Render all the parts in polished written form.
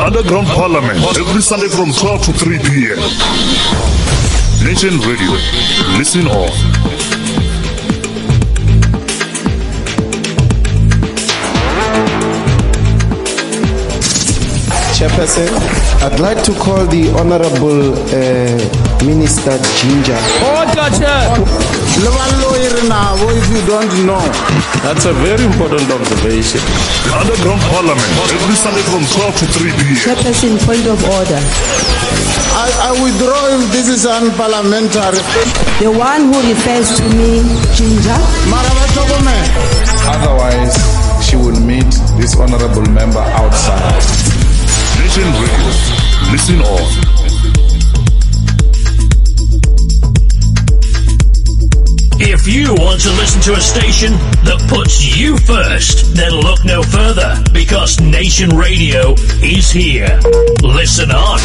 Underground Parliament, every Sunday from 12 to 3 p.m. Nation Radio, listen on. Chairperson, I'd like to call the Honorable Minister Ginger. Order, Chair! If you don't know. That's a very important observation. The Underground Parliament, every Sunday from 12 to 3 p.m. Chairperson, point of order. I withdraw if this is unparliamentary. The one who refers to me, Ginger. Otherwise, she will meet this Honorable Member outside. Nation Radio, listen on. If you want to listen to a station that puts you first, then look no further, because Nation Radio is here. Listen on.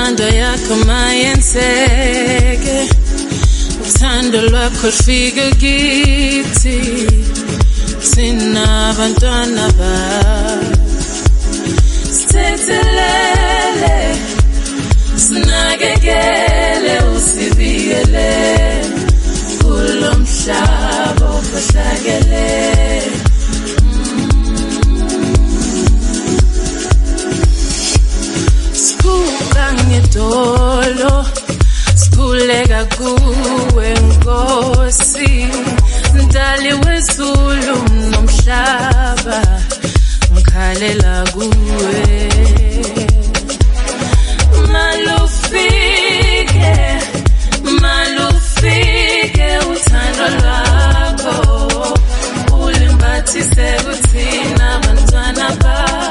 Kando yako mayenzeke Uthando lwakho lufike kithi Sina bantwana bakho Sithetelele Sinakekele usibiyele Kulo mhlaba ufihlakele Dolo, skuleka kuwe nkosi, ndali wezulu nomhlaba, ngikhalela kuwe. Malufike, malufike uthando lwakho, ulimbathise kuthina bantwana bakho.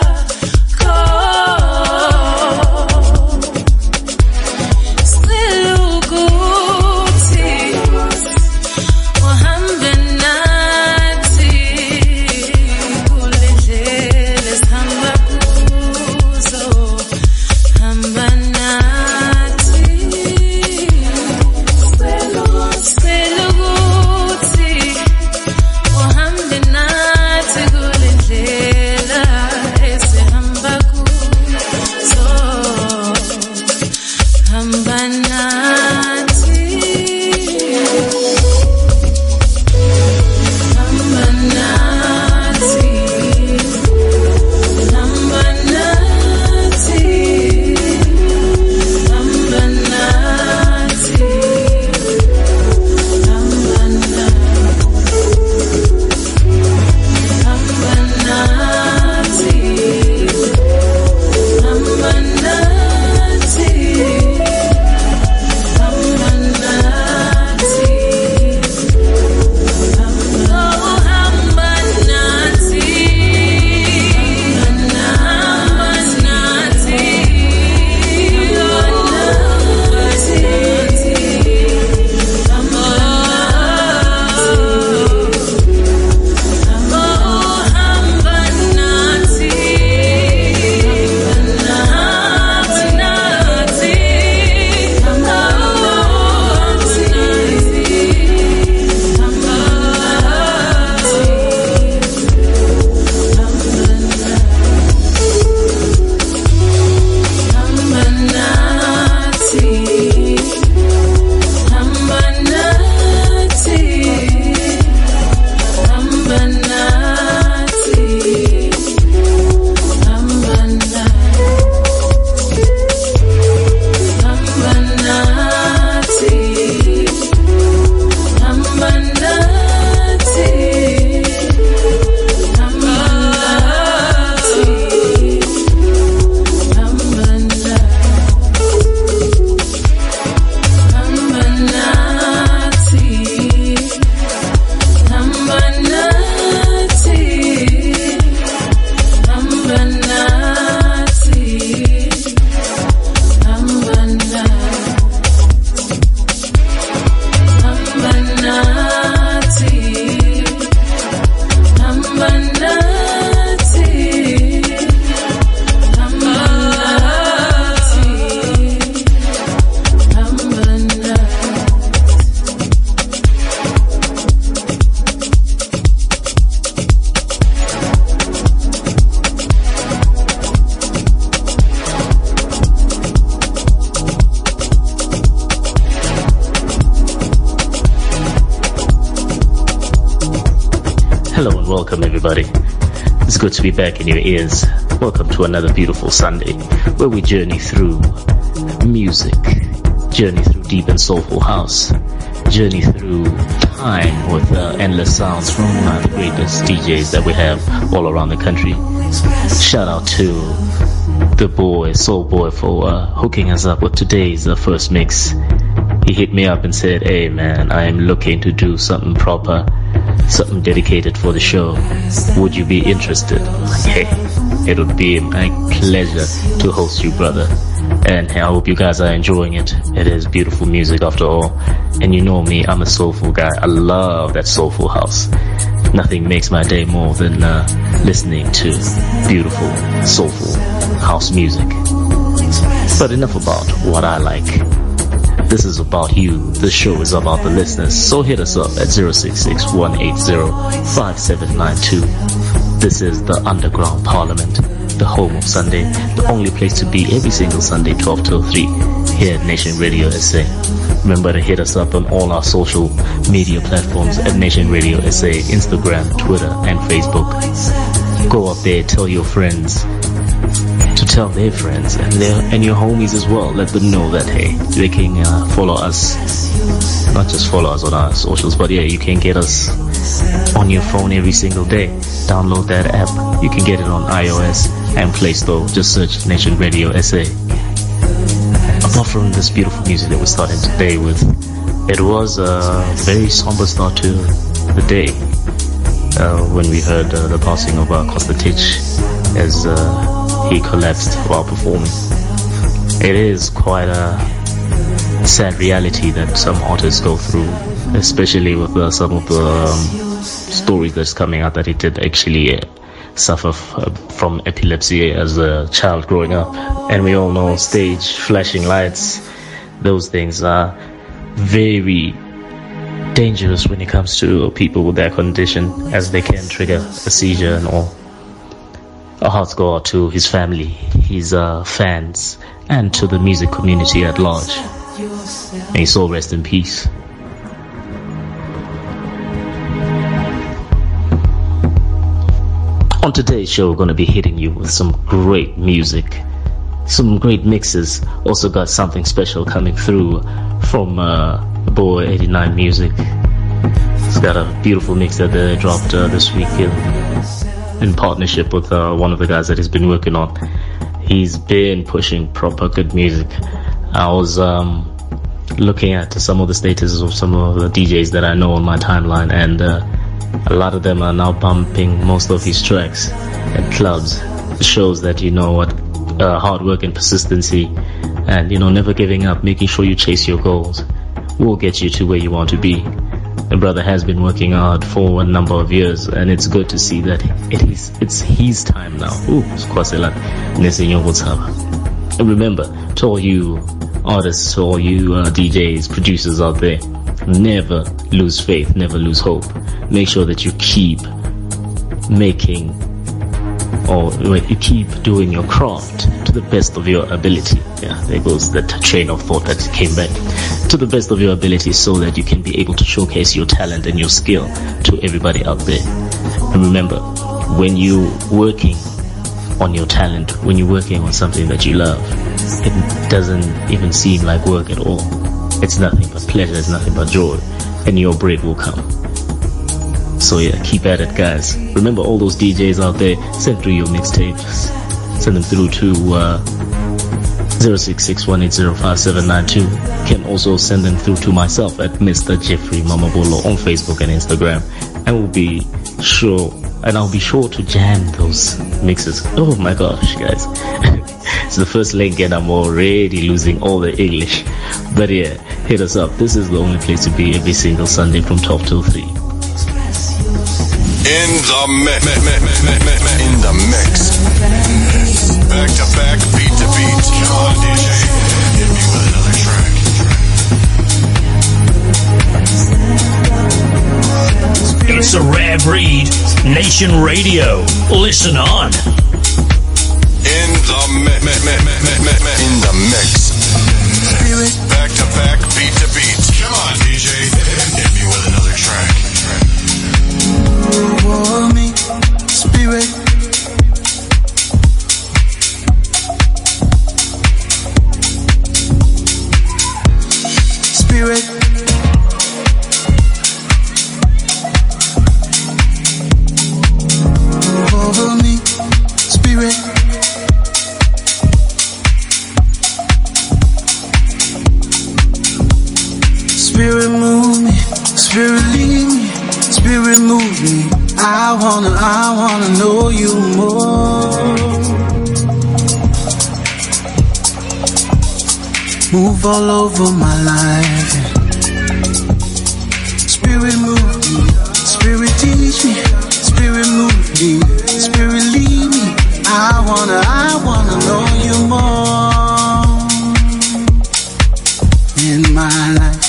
To be back in your ears. Welcome to another beautiful Sunday where we journey through music, journey through deep and soulful house, journey through time with endless sounds from one of the greatest DJs that we have all around the country. Shout out to the boy, Soulboy, for hooking us up with today's first mix. He hit me up and said, hey man, I am looking to do something proper, something dedicated for the show. Would you be interested? Hey, it would be my pleasure to host you, brother. And I hope you guys are enjoying it. It is beautiful music after all. And you know me, I'm a soulful guy. I love that soulful house. Nothing makes my day more than listening to beautiful, soulful house music. But enough about what I like. This is about you. This show is about the listeners. So hit us up at 066-180-5792. This is the Underground Parliament, the home of Sunday, the only place to be every single Sunday, 12 till 3, here at Nation Radio SA. Remember to hit us up on all our social media platforms at Nation Radio SA, Instagram, Twitter, and Facebook. Go out there, tell your friends. Tell their friends and your homies as well. Let them know that, hey, they can follow us. Not just follow us on our socials, but yeah, you can get us on your phone every single day. Download that app. You can get it on iOS and Play Store. Just search Nation Radio SA. Apart from this beautiful music that we're starting today with, it was a very somber start to the day when we heard the passing of Costa Titch as he collapsed while performing. It is quite a sad reality that some artists go through, especially with some of the stories that's coming out that he did actually suffer from epilepsy as a child growing up. And we all know stage, flashing lights, those things are very dangerous when it comes to people with that condition, as they can trigger a seizure and all. Our hearts go out to his family, his fans, and to the music community at large. May his soul rest in peace. On today's show, we're going to be hitting you with some great music, some great mixes. Also got something special coming through from Boy 89 Music. It's got a beautiful mix that they dropped this weekend. In partnership with one of the guys that he's been working on. He's been pushing proper good music. I was looking at some of the statuses of some of the DJs that I know on my timeline, and a lot of them are now bumping most of his tracks at clubs. It shows that, you know what, hard work and persistency, and, you know, never giving up, making sure you chase your goals, will get you to where you want to be. The brother has been working hard for a number of years, and it's good to see that it's his time now. And remember, to all you artists, to all you DJs, producers out there, never lose faith, never lose hope. Make sure that you keep making, or you keep doing your craft to the best of your ability. Yeah, there goes that train of thought that came back. To the best of your ability, so that you can be able to showcase your talent and your skill to everybody out there. And remember, when you're working on your talent, when you're working on something that you love, it doesn't even seem like work at all. It's nothing but pleasure, it's nothing but joy, and your break will come. So yeah, keep at it, guys. Remember, all those DJs out there, send through your mixtapes. Send them through to 066-180-5792. Can also send them through to myself at Mr. Geoffrey Mamabolo on Facebook and Instagram, and I'll be sure to jam those mixes. Oh my gosh, guys. It's the first link and I'm already losing all the English. But yeah, hit us up. This is the only place to be every single Sunday from 12 till 3. In the mix. Back to back, beat to beat. Come on, DJ, hit me with another track. It's a rare breed. Nation Radio. Listen on. In the mix. Back to back, beat to beat. Come on, DJ, hit me with another track. Warm me, spirit. Spirit, move over me, spirit. Spirit move me, spirit lead me, spirit move me. I wanna know you more. Move all over my life. Spirit, lead me. I wanna know you more. in my life.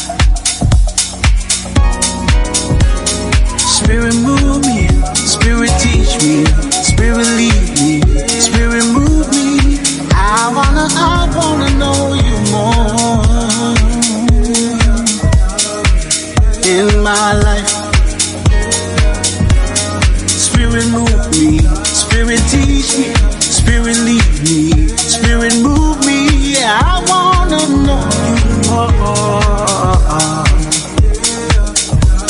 Spirit move me, Spirit teach me, Spirit lead me, Spirit move me. I wanna know you more in my life. Spirit move me, Spirit teach me, Spirit lead me, Spirit move me. I wanna know you more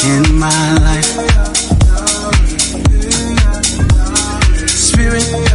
in my life. Spirit.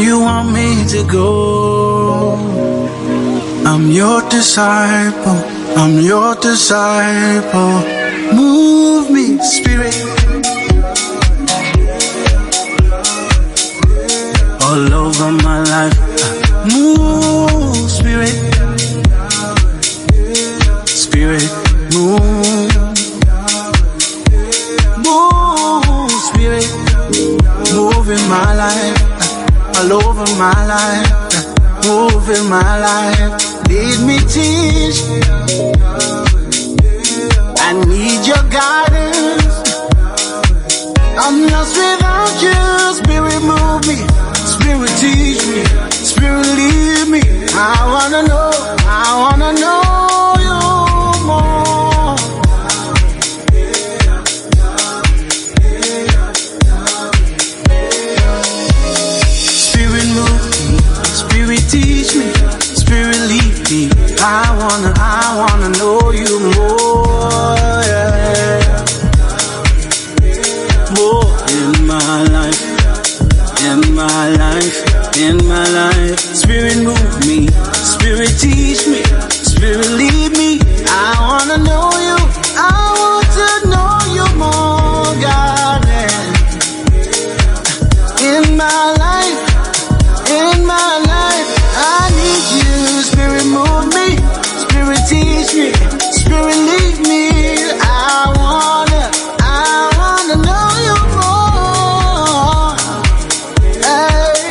You want me to go. I'm your disciple, I'm your disciple. Move me, Spirit, all over my life. Move, Spirit, Spirit, move. Move, Spirit, move in my life. All over my life, move in my life. Lead me, teach. I need your guidance. I'm lost without you. Spirit, move me. Spirit, teach me. Spirit, lead me. I wanna know you more. Spirit, move me. Spirit, teach me. Spirit, lead me. I wanna know you more. Yeah. More in my life, in my life, in my life. Spirit, move me. Spirit, teach me. Spirit, lead me. I wanna know you. I want to know you more, God. In my life, I need you. Spirit, move me. Spirit, teach me. Spirit, lead me. I wanna know you more. Hey,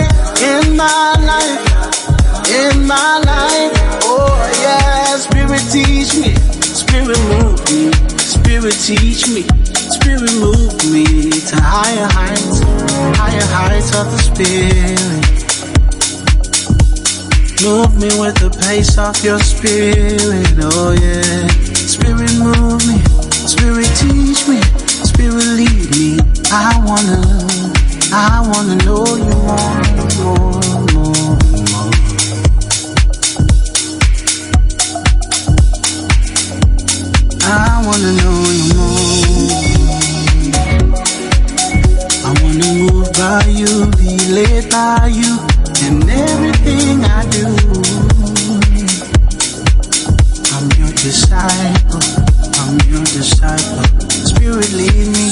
in my life, in my life. Oh yeah, Spirit, teach me. Spirit, move me. Spirit, teach me. Spirit, move me to higher heights of the Spirit. Move me with the pace of your Spirit. Oh yeah, Spirit, move me. Spirit, teach me. Spirit, lead me. I wanna know you more. I wanna know you more. I wanna move by you, be led by you in everything I do. I'm your disciple, I'm your disciple. Spirit, lead me.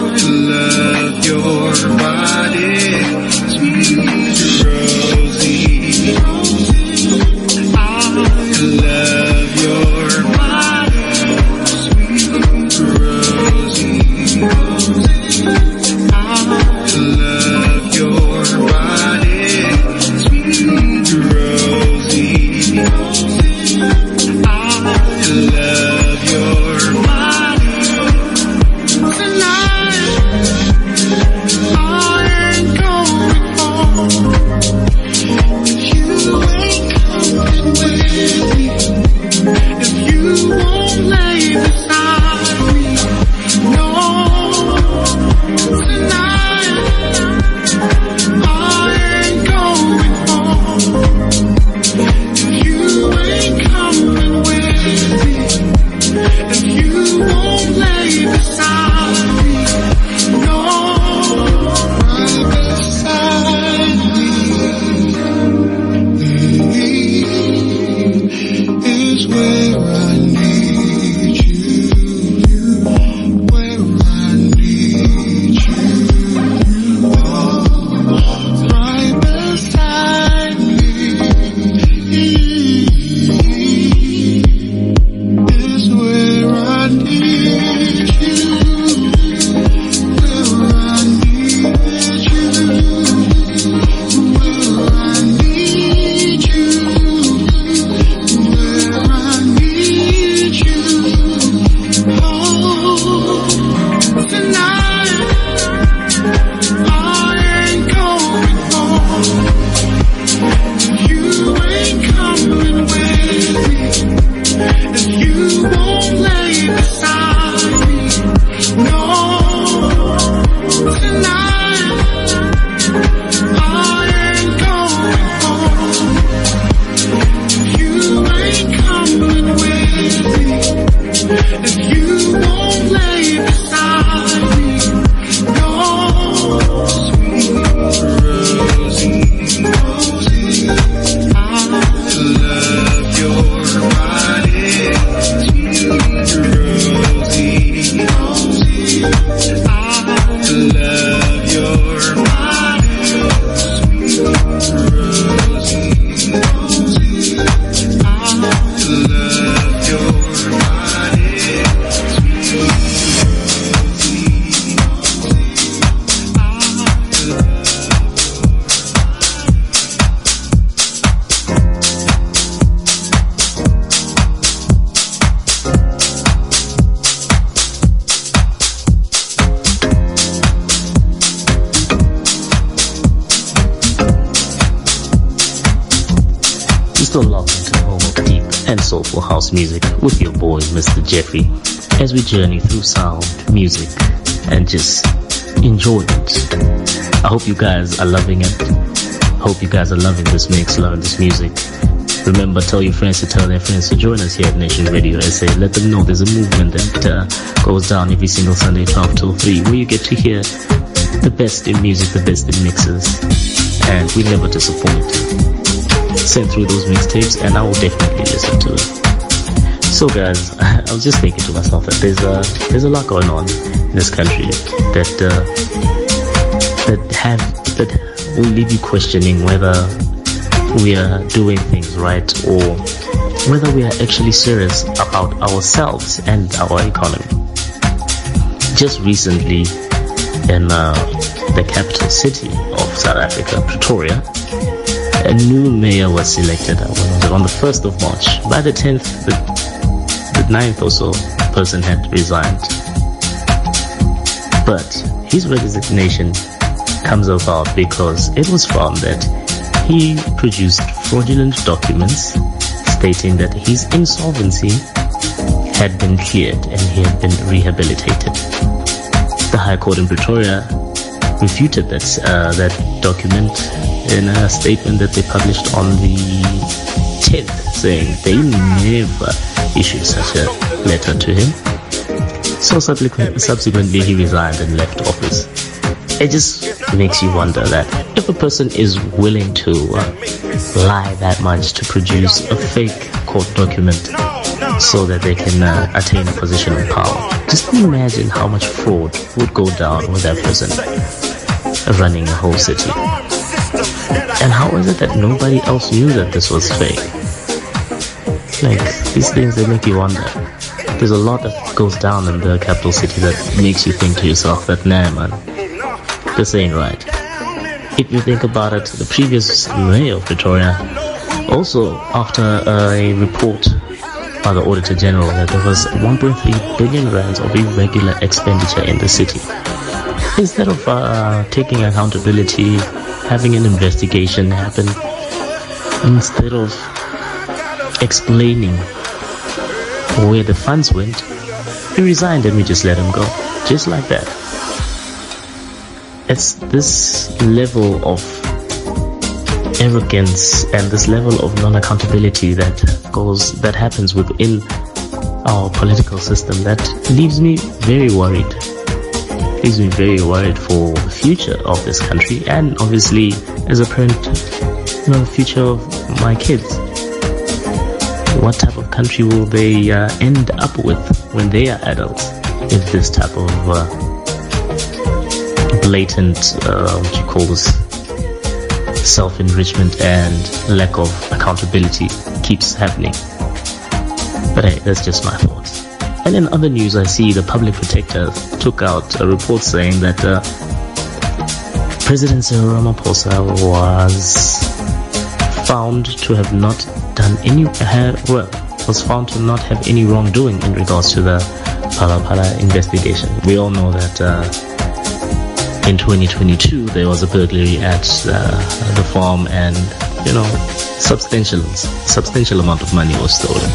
love your body, sweet Rosie. I love your body, sweet Rosie. I love your body, sweet Rosie. I love your body. Music with your boy Mr. Geoffrey as we journey through sound, music, and just enjoy it. I hope you guys are loving it. Hope you guys are loving this mix, loving this music. Remember, tell your friends to tell their friends to join us here at Nation Radio SA. Let them know there's a movement that goes down every single Sunday 12 till 3 where you get to hear the best in music, the best in mixes, and we never disappoint. Send through those mixtapes and I will definitely listen to it. So guys, I was just thinking to myself that there's a lot going on in this country that will leave you questioning whether we are doing things right or whether we are actually serious about ourselves and our economy. Just recently in the capital city of South Africa, Pretoria, a new mayor was selected on the 1st of March. By the 10th, the 9th or so, the person had resigned. But his resignation comes about because it was found that he produced fraudulent documents stating that his insolvency had been cleared and he had been rehabilitated. The High Court in Pretoria refuted that document in a statement that they published on the 10th, saying they never issued such a letter to him. So subsequently he resigned and left office. It just makes you wonder that if a person is willing to lie that much to produce a fake court document, so that they can attain a position of power. Just imagine how much fraud would go down with that person running a whole city. And how is it that nobody else knew that this was fake? Like, these things, they make you wonder. There's a lot that goes down in the capital city that makes you think to yourself that, nah, man, this ain't right. If you think about it, the previous mayor of Pretoria, also after a report by the Auditor General that there was 1.3 billion rands of irregular expenditure in the city. Instead of taking accountability, having an investigation happen, instead of explaining where the funds went, he resigned and we just let him go. Just like that. It's this level of arrogance and this level of non-accountability that happens within our political system that leaves me very worried. Leaves me very worried for the future of this country, and obviously as a parent, the future of my kids. What type of country will they end up with when they are adults if this type of blatant, self-enrichment and lack of accountability keeps happening? But hey, that's just my thoughts. And in other news, I see the public protector took out a report saying that President Ramaphosa was found to have not done any was found to not have any wrongdoing in regards to the Phala Phala investigation. We all know that in 2022, there was a burglary at the farm, and, you know, substantial amount of money was stolen.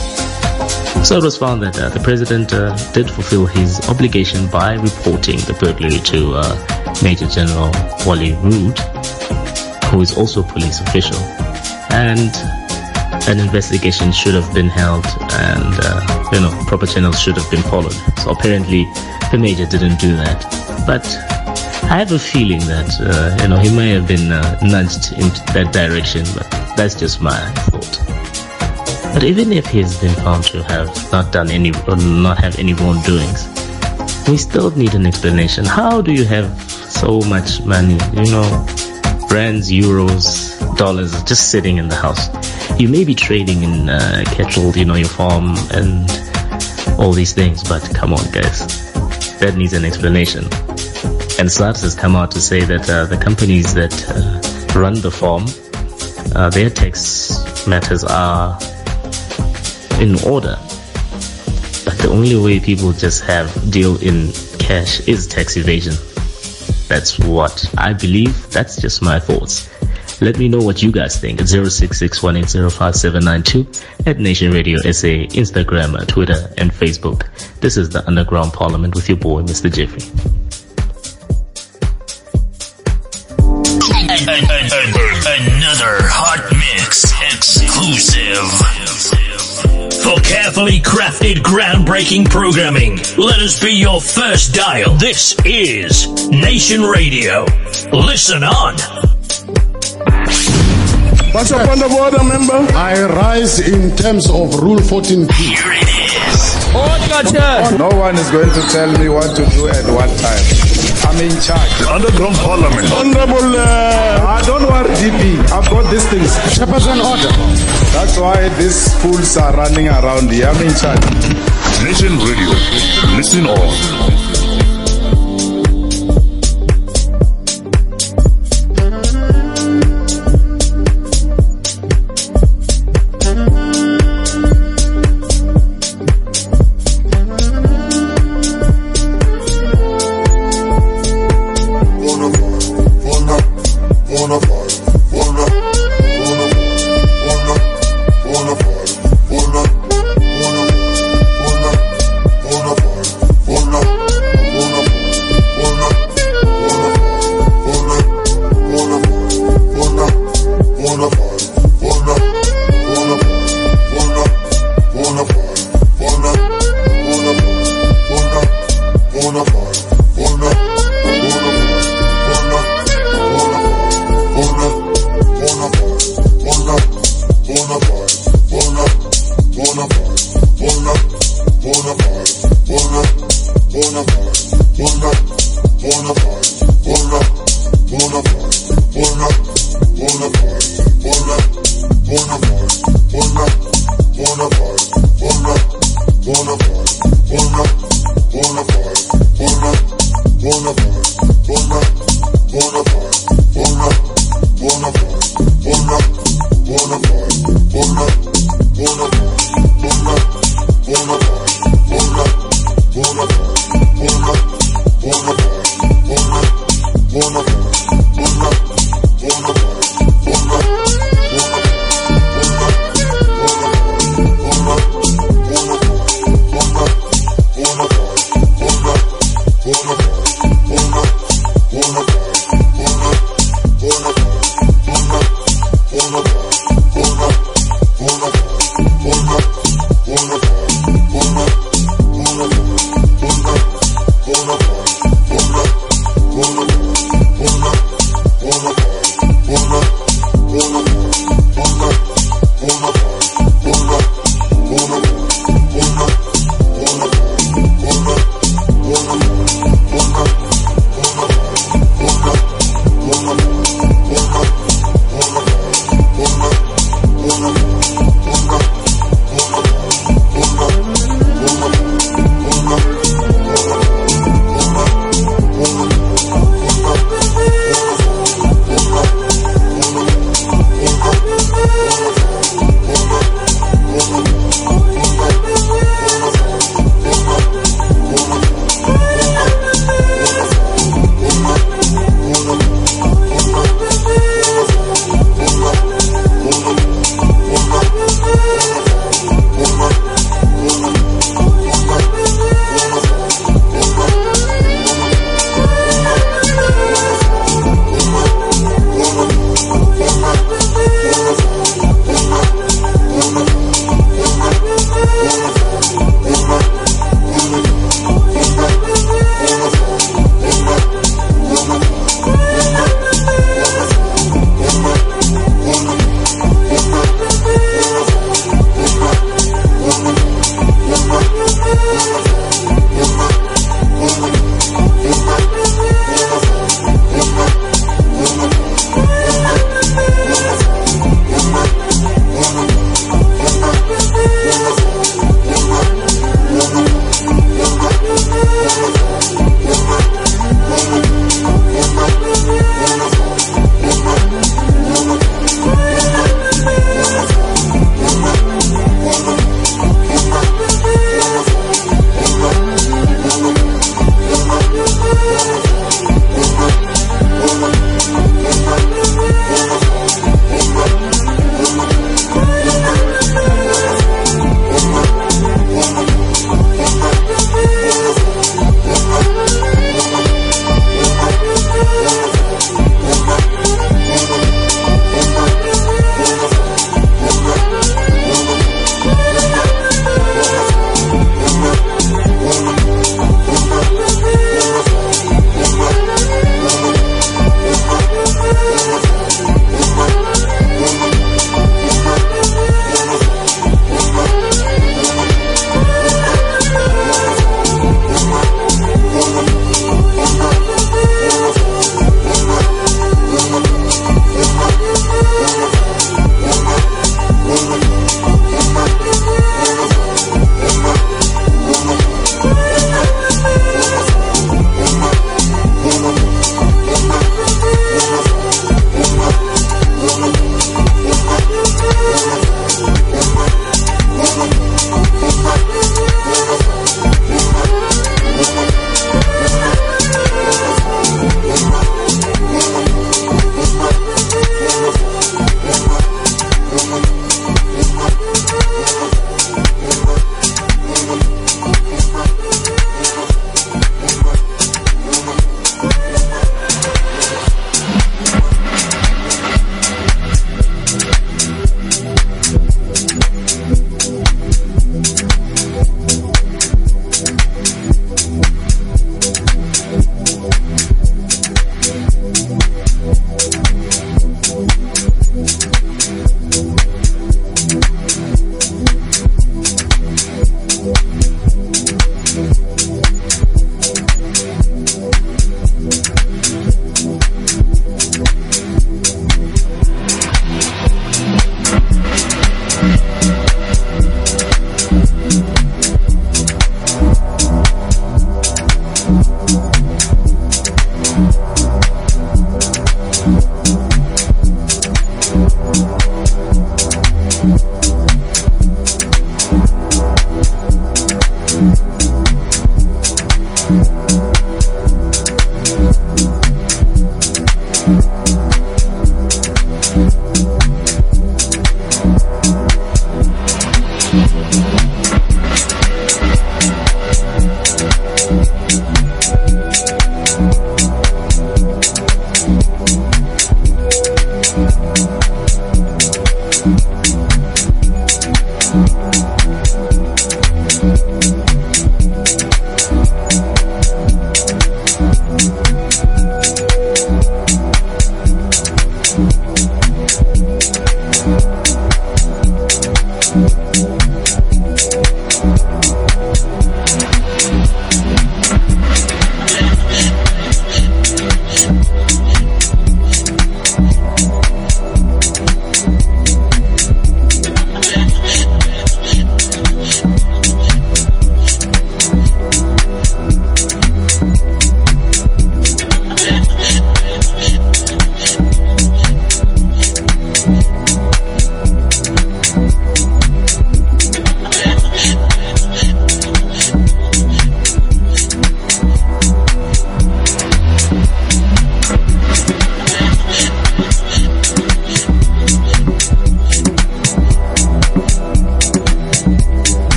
So it was found that the president did fulfill his obligation by reporting the burglary to Major General Wally Root, who is also a police official. And an investigation should have been held, and, proper channels should have been followed. So apparently, the major didn't do that. But I have a feeling that, he may have been nudged in that direction, but that's just my thought. But even if he's been found to have not done any, or not have any wrongdoings, we still need an explanation. How do you have so much money, brands, euros, dollars, just sitting in the house? You may be trading in cattle, your farm and all these things, but come on, guys. That needs an explanation. And SARS has come out to say that the companies that run the farm, their tax matters are in order. But the only way people just deal in cash is tax evasion. That's what I believe. That's just my thoughts. Let me know what you guys think at 0661805792 at Nation Radio SA, Instagram, Twitter, and Facebook. This is the Underground Parliament with your boy, Mr. Geoffrey. Another hot mix exclusive. For carefully crafted, groundbreaking programming, let us be your first dial. This is Nation Radio. Listen on. What's up on the border, member? I rise in terms of Rule 14P. Here it is. Gotcha. No one is going to tell me what to do at what time. I'm in charge. Underground Parliament. Honorable, I don't want DP. I've got these things. Shepherd's an order. That's why these fools are running around here. I'm in charge. Nation Radio. Listen on.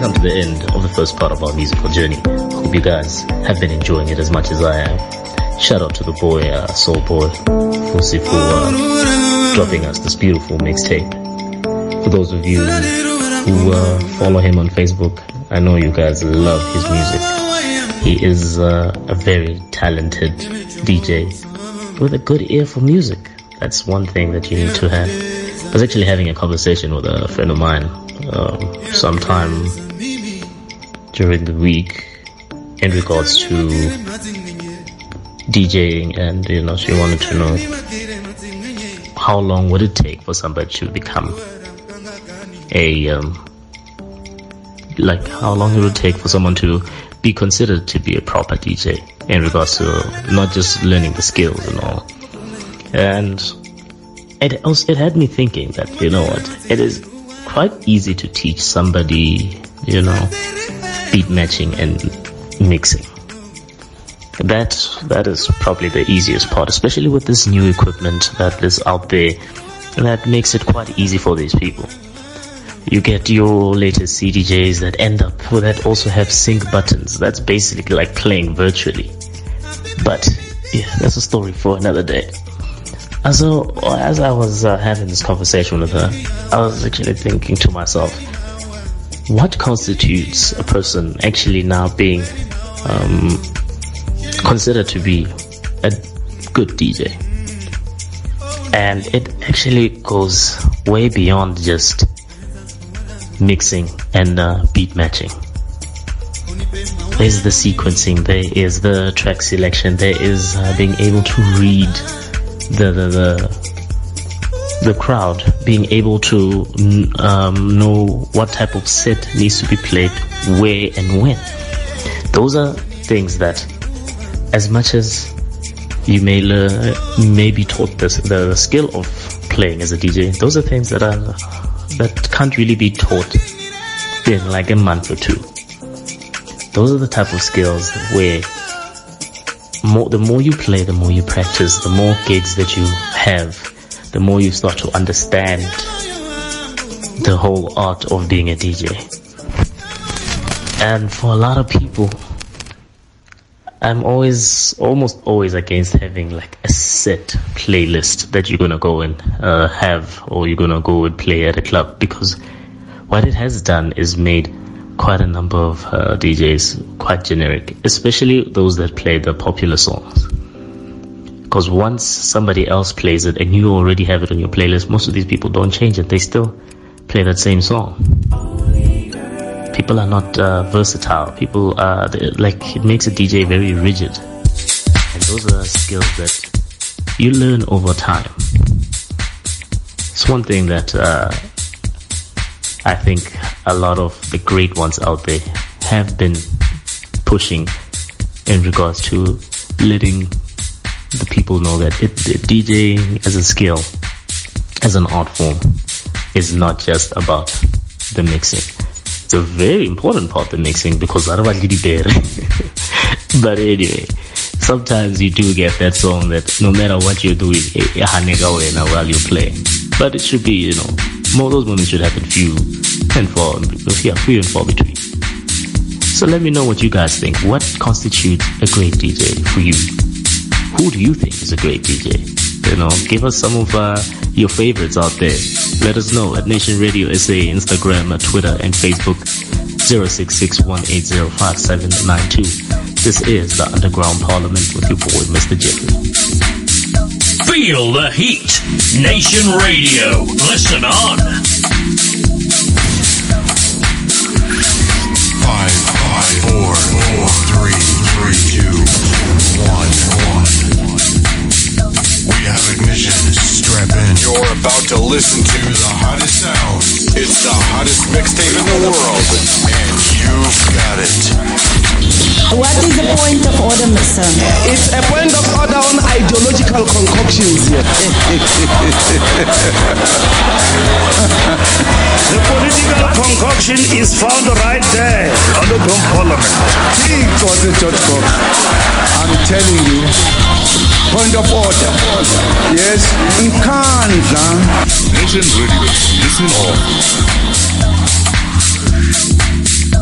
come to the end of the first part of our musical journey. Hope you guys have been enjoying it as much as I am. Shout out to the boy, Soulboy, Fusifu, for dropping us this beautiful mixtape. For those of you who follow him on Facebook, I know you guys love his music. He is a very talented DJ with a good ear for music. That's one thing that you need to have. I was actually having a conversation with a friend of mine sometime during the week in regards to DJing, and you know, she wanted to know how long would it take for somebody to become a like how long it would take for someone to be considered to be a proper DJ in regards to not just learning the skills and all. And it had me thinking that, you know what, it is quite easy to teach somebody, you know, beat matching and mixing. That is probably the easiest part, especially with this new equipment that is out there, that makes it quite easy for these people. You get your latest CDJs that end up that also have sync buttons. That's basically like playing virtually. But yeah, that's a story for another day. And so, as I was having this conversation with her, I was actually thinking to myself, what constitutes a person actually now being considered to be a good DJ? And it actually goes way beyond just mixing and beat matching. There's the sequencing, there is the track selection, there is being able to read the crowd, being able to know what type of set needs to be played where and when. Those are things that, as much as you may be taught this, the skill of playing as a DJ, those are things that are that can't really be taught in like a month or two. Those are the type of skills where the more you play, the more you practice, the more gigs that you have, the more you start to understand the whole art of being a DJ. And for a lot of people, I'm almost always against having like a set playlist that you're gonna go and have, or you're gonna go and play at a club, because what it has done is made quite a number of DJs quite generic, especially those that play the popular songs. Because once somebody else plays it and you already have it on your playlist, most of these people don't change it. They still play that same song. People are not versatile. People are like, it makes a DJ very rigid. And those are skills that you learn over time. It's one thing that I think a lot of the great ones out there have been pushing in regards to letting the people know that DJing as a skill, as an art form, is not just about the mixing. It's a very important part, the mixing, because otherwise you'd be there. But anyway, sometimes you do get that song that no matter what you're doing, while you play. But it should be, you know, more, those moments should happen few and far between. So let me know what you guys think. What constitutes a great DJ for you? Who do you think is a great DJ? You know, give us some of your favorites out there. Let us know at Nation Radio SA, Instagram, Twitter, and Facebook. 0661805792. This is the Underground Parliament with your boy, Mr. Geoffrey. Feel the heat. Nation Radio. Listen on. 5, 4, 3, 3, 2, 1, 1. We have ignition. Strap in. You're about to listen to the hottest sound. It's the hottest mixtape in the world. And you've got it. What is the point of order, Mr.? It's a point of order on ideological concoctions. The political concoction is found right there on the Parliament. I'm telling you, point of order. Yes, in Kandla. Nation Radio, listen on.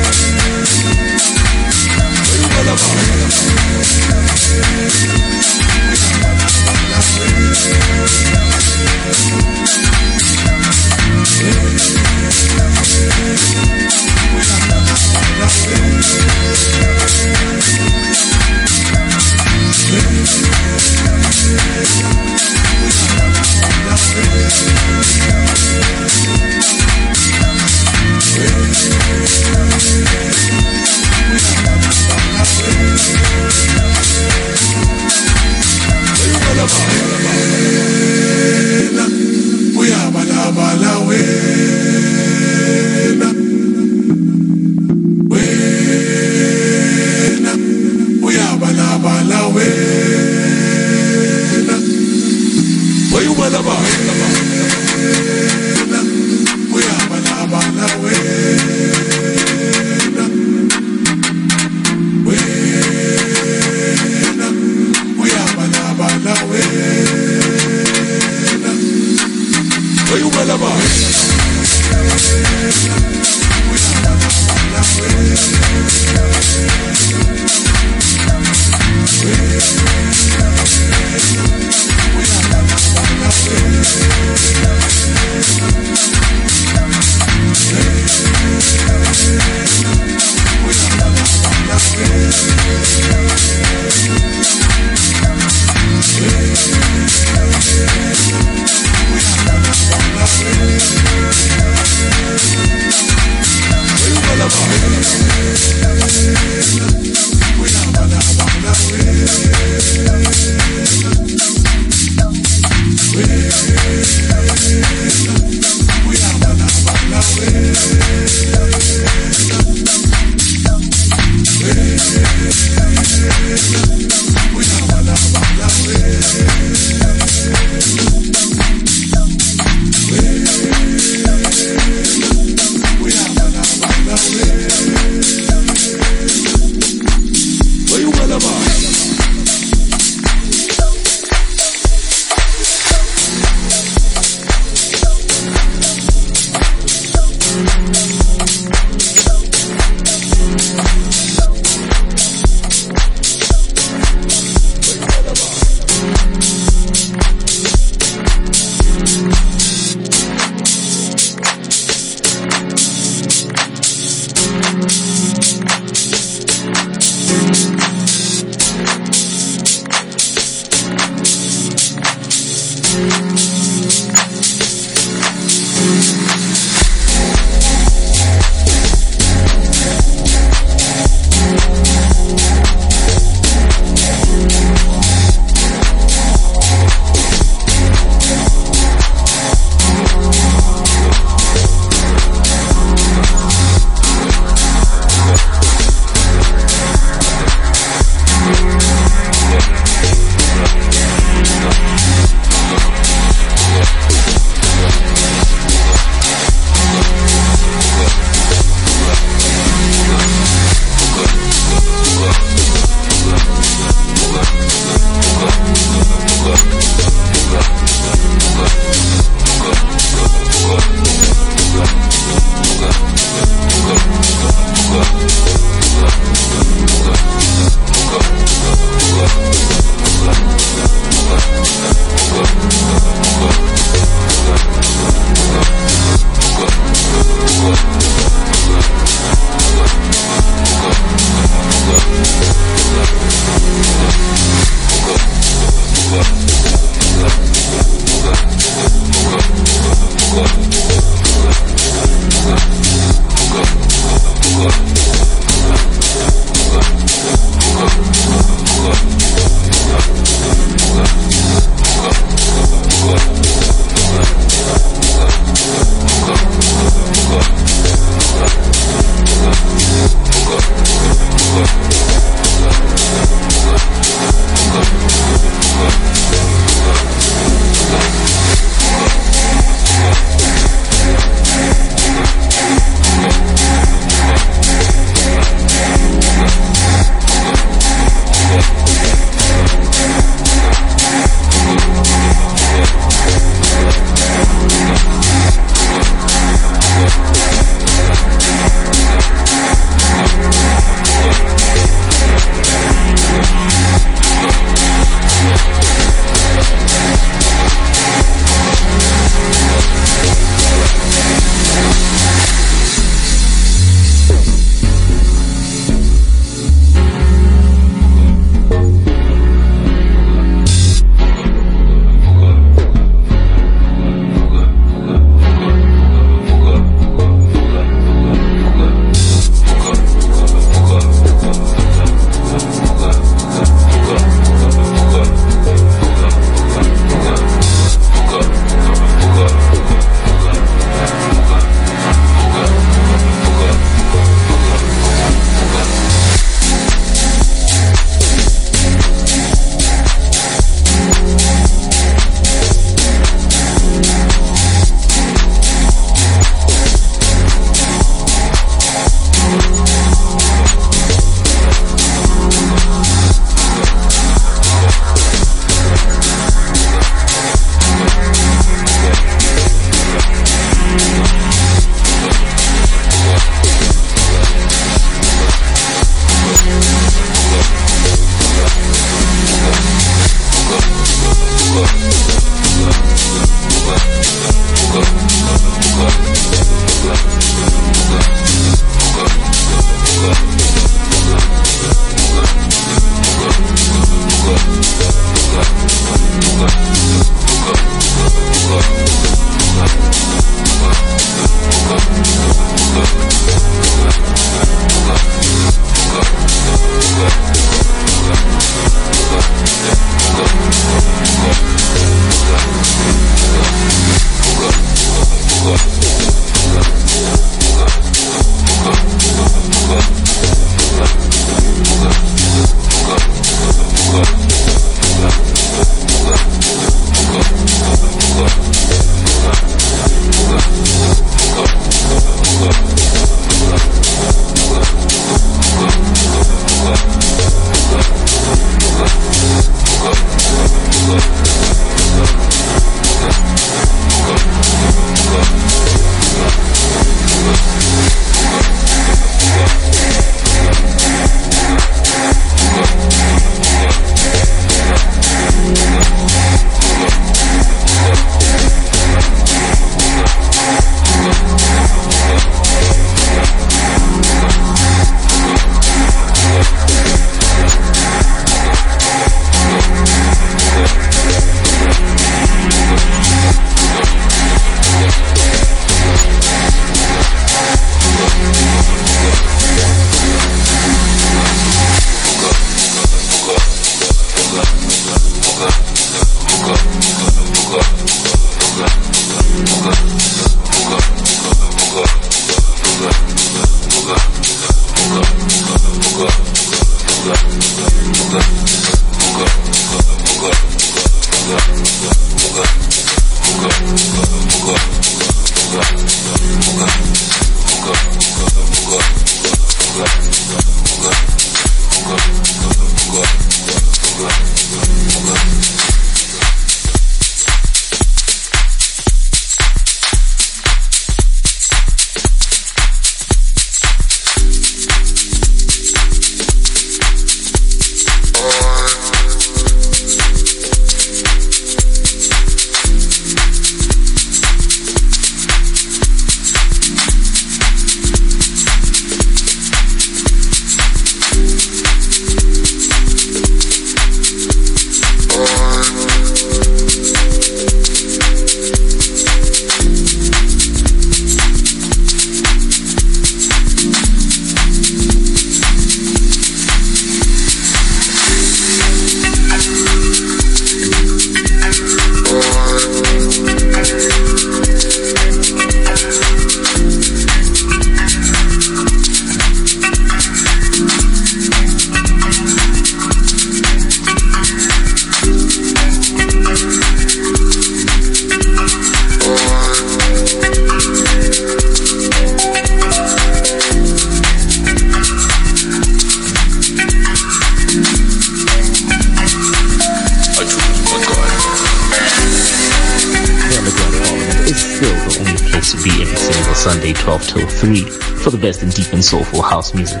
Soulful house music.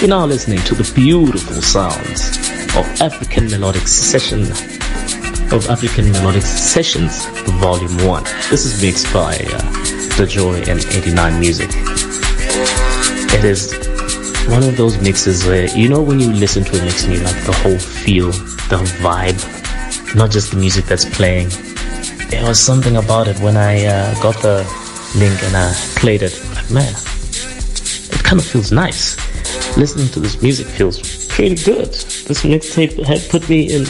You're now listening to the beautiful sounds of African Melodic Sessions Volume 1. This is mixed by the Joy and 89 Music. It is one of those mixes where, you know, when you listen to a mix and you like the whole feel, the vibe, not just the music that's playing. There was something about it when I got the link and I played it. Like, man, kind of feels nice. Listening to this music feels pretty good. This mixtape had put me in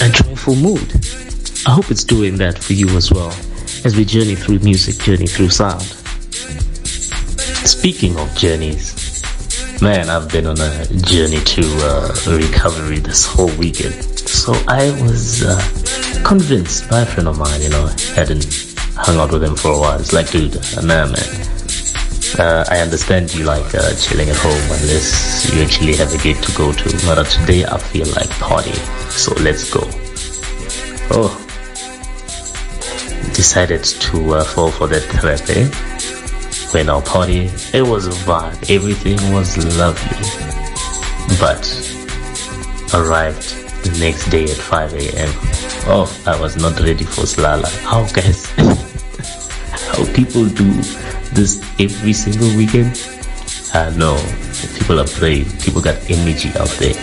a joyful mood. I hope it's doing that for you as well, as we journey through music, journey through sound. Speaking of journeys, man, I've been on a journey to recovery this whole weekend. So I was convinced by a friend of mine, you know, hadn't hung out with him for a while. It's like, dude, man. I understand you like chilling at home unless you actually have a gig to go to. But today I feel like party, so let's go. Oh, decided to fall for that trap, eh? When our party, it was a vibe, everything was lovely. But arrived the next day at 5 a.m. Oh, I was not ready for Slala. How guys? How people do this every single weekend? No, people are brave, people got energy out there.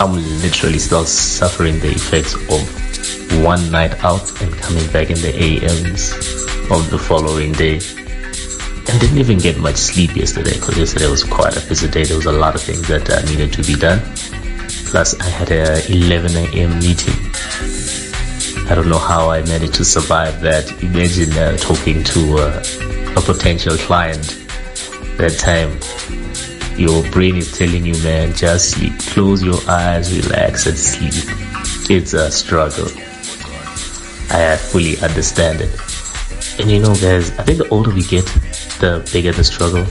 I'm literally still suffering the effects of one night out and coming back in the AMs of the following day, and didn't even get much sleep yesterday because yesterday was quite a busy day. There was a lot of things that needed to be done, plus I had a 11 a.m. meeting. I don't know how I managed to survive that. Imagine talking to a potential client that time. Your brain is telling you, man, just close your eyes, relax and sleep. It's a struggle. I fully understand it. And you know, guys, I think the older we get, the bigger the struggle.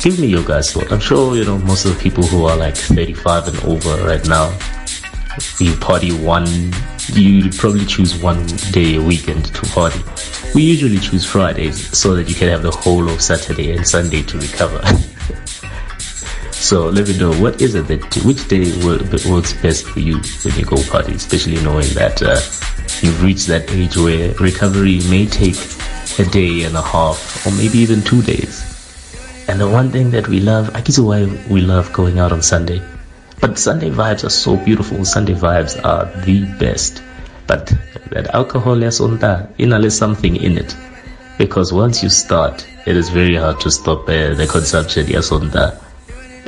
Give me your guys' thought. I'm sure, you know, most of the people who are like 35 and over right now, you probably choose one day a weekend to party. We usually choose Fridays so that you can have the whole of Saturday and Sunday to recover. So let me know, what is it that, which day works best for you when you go party, especially knowing that you've reached that age where recovery may take a day and a half or maybe even 2 days. And the one thing that we love, I guess why we love going out on Sunday. But Sunday vibes are so beautiful. Sunday vibes are the best. But that alcohol is on that, there's something in it. Because once you start, it is very hard to stop the consumption, yes, on that.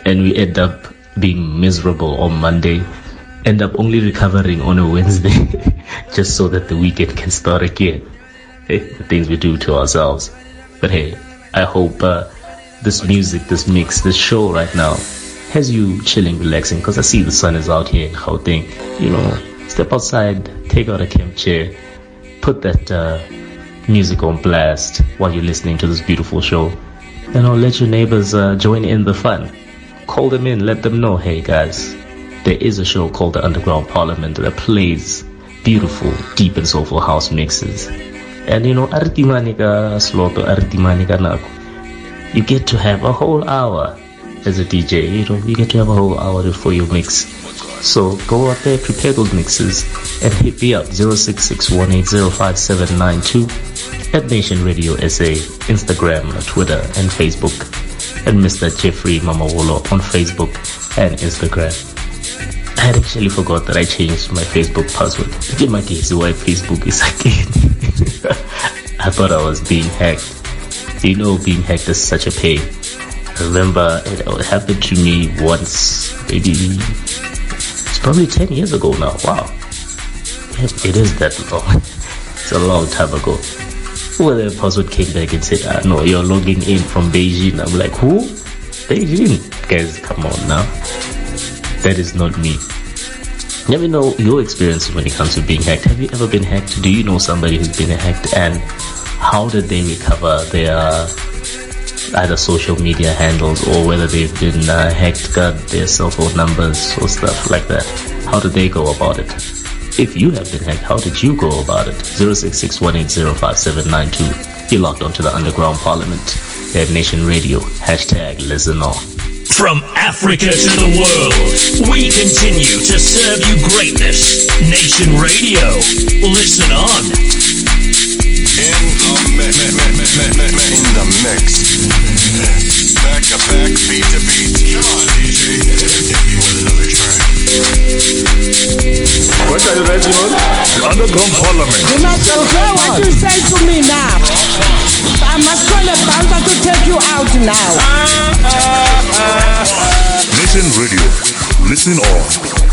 And we end up being miserable on Monday, end up only recovering on a Wednesday, just so that the weekend can start again. The things we do to ourselves. But hey, I hope this music, this mix, this show right now has you chilling, relaxing, because I see the sun is out here in Gauteng. You know, step outside, take out a camp chair, put that music on blast while you're listening to this beautiful show, and I'll let your neighbors join in the fun. Call them in, let them know, hey guys, there is a show called the Underground Parliament that plays beautiful, deep and soulful house mixes. And you know, you get to have a whole hour as a DJ, you know, you get to have a whole hour for your mix. So go out there, prepare those mixes, and hit me up 0661805792 at Nation Radio SA, Instagram, Twitter, and Facebook, and Mr. Geoffrey Mamabolo on Facebook and Instagram. I had actually forgot that I changed my Facebook password. In my case, why Facebook is again. I thought I was being hacked. You know, being hacked is such a pain. I remember it happened to me once, maybe it's probably 10 years ago now. Wow, it is that long. It's a long time ago. Well, the password came back and said, no, you're logging in from Beijing. I'm like, who? Beijing? Guys, come on now. That is not me. Let me know your experience when it comes to being hacked. Have you ever been hacked? Do you know somebody who's been hacked, and how did they recover their either social media handles, or whether they've been hacked, got their cell phone numbers or stuff like that? How did they go about it? If you have been hacked, how did you go about it? 0661805792. You're locked onto the Underground Parliament at Nation Radio. # listen on. From Africa to the world, we continue to serve you greatness. Nation Radio. Listen on. In the mix, back to back, beat to beat. Come on, DJ, hit me with another track. What are you writing on? The Underground Parliament. Do not obey what you say to me now. I must call a bouncer to take you out now. Nation Radio, listen on.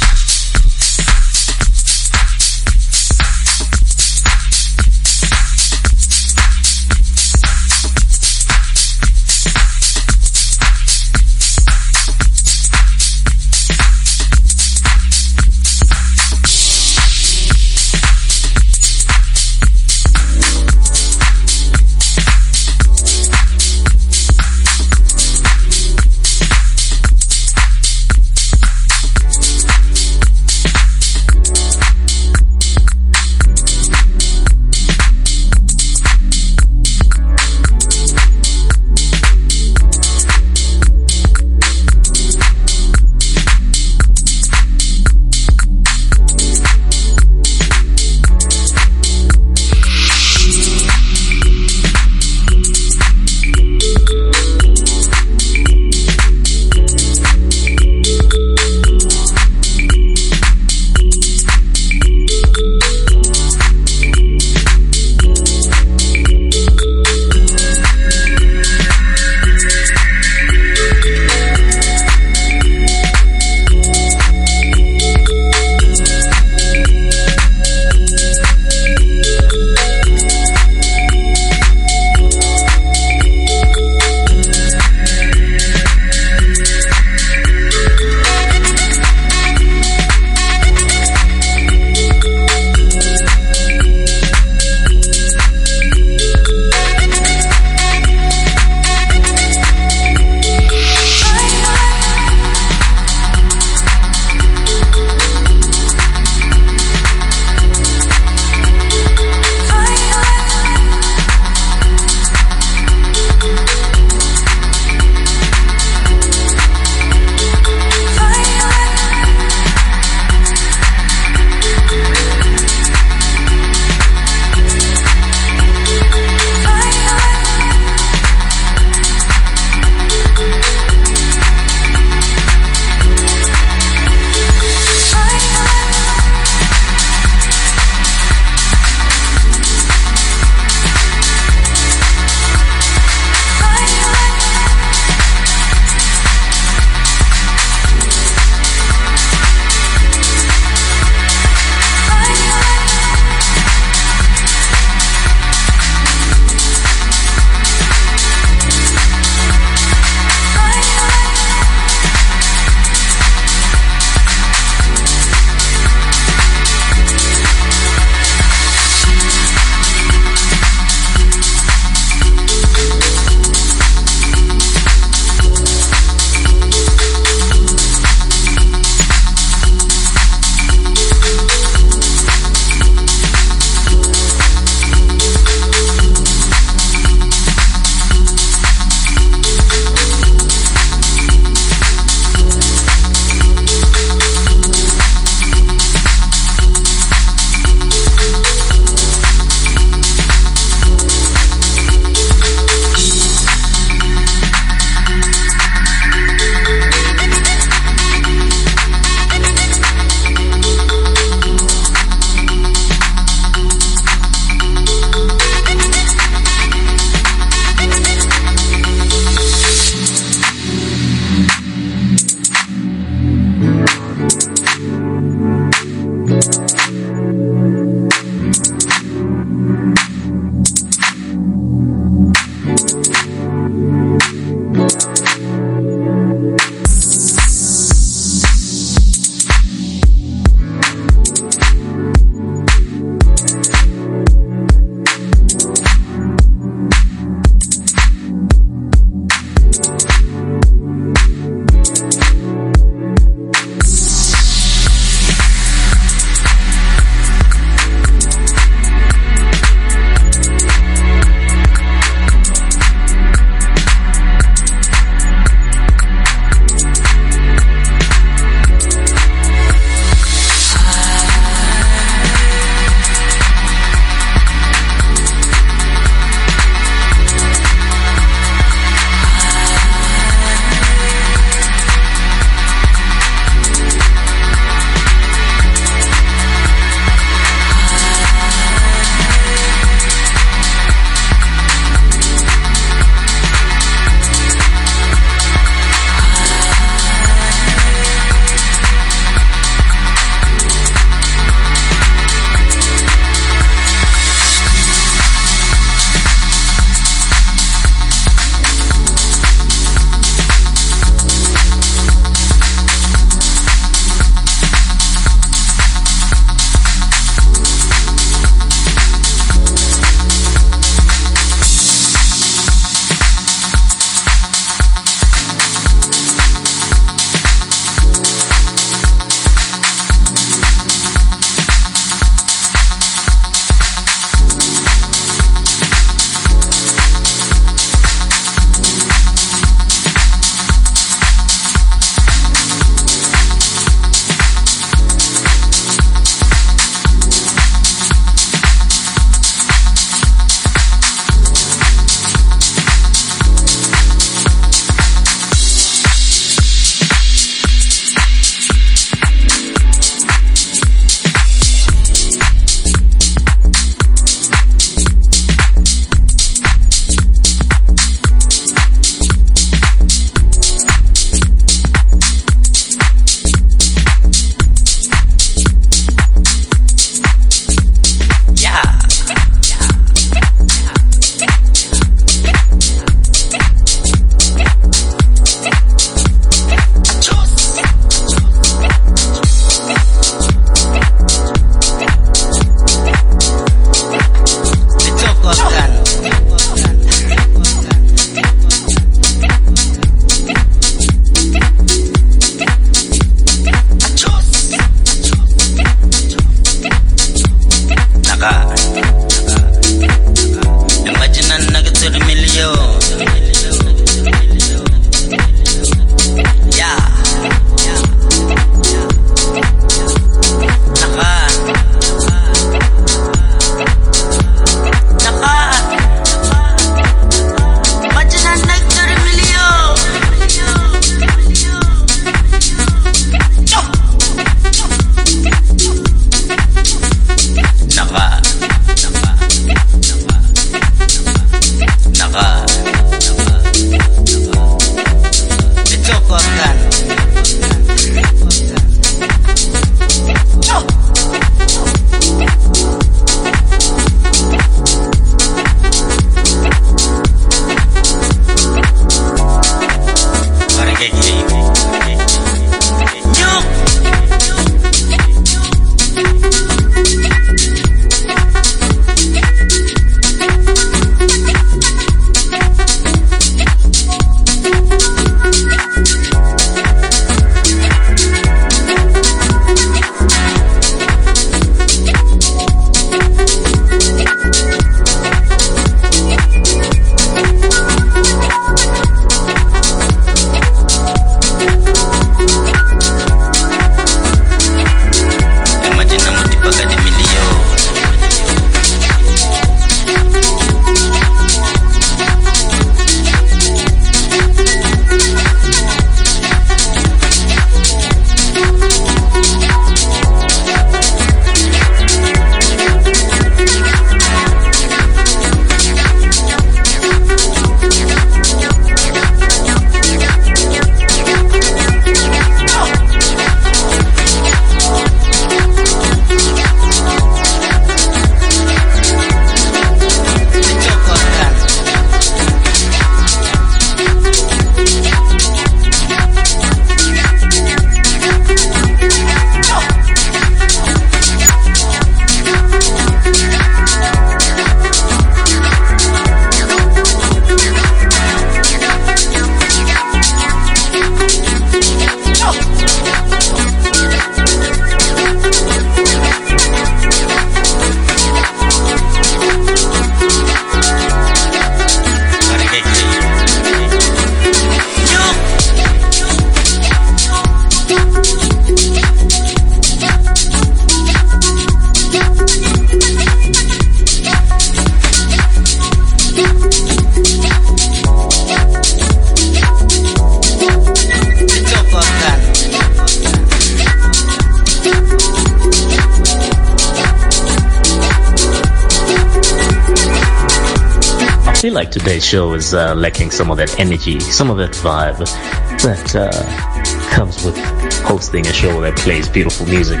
feel like today's show is lacking some of that energy, some of that vibe that comes with hosting a show that plays beautiful music.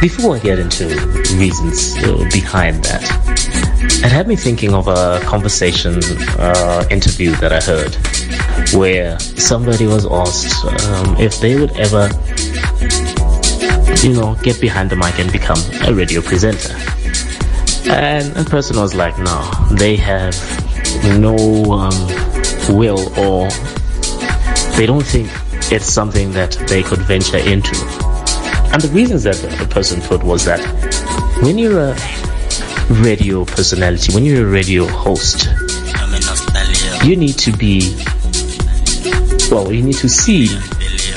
Before I get into reasons behind that, it had me thinking of a conversation interview that I heard where somebody was asked if they would ever, you know, get behind the mic and become a radio presenter. And a person was like, no, they have no will, or they don't think it's something that they could venture into. And the reasons that the person put was that when you're a radio personality, when you're a radio host, you need to be, well, you need to seem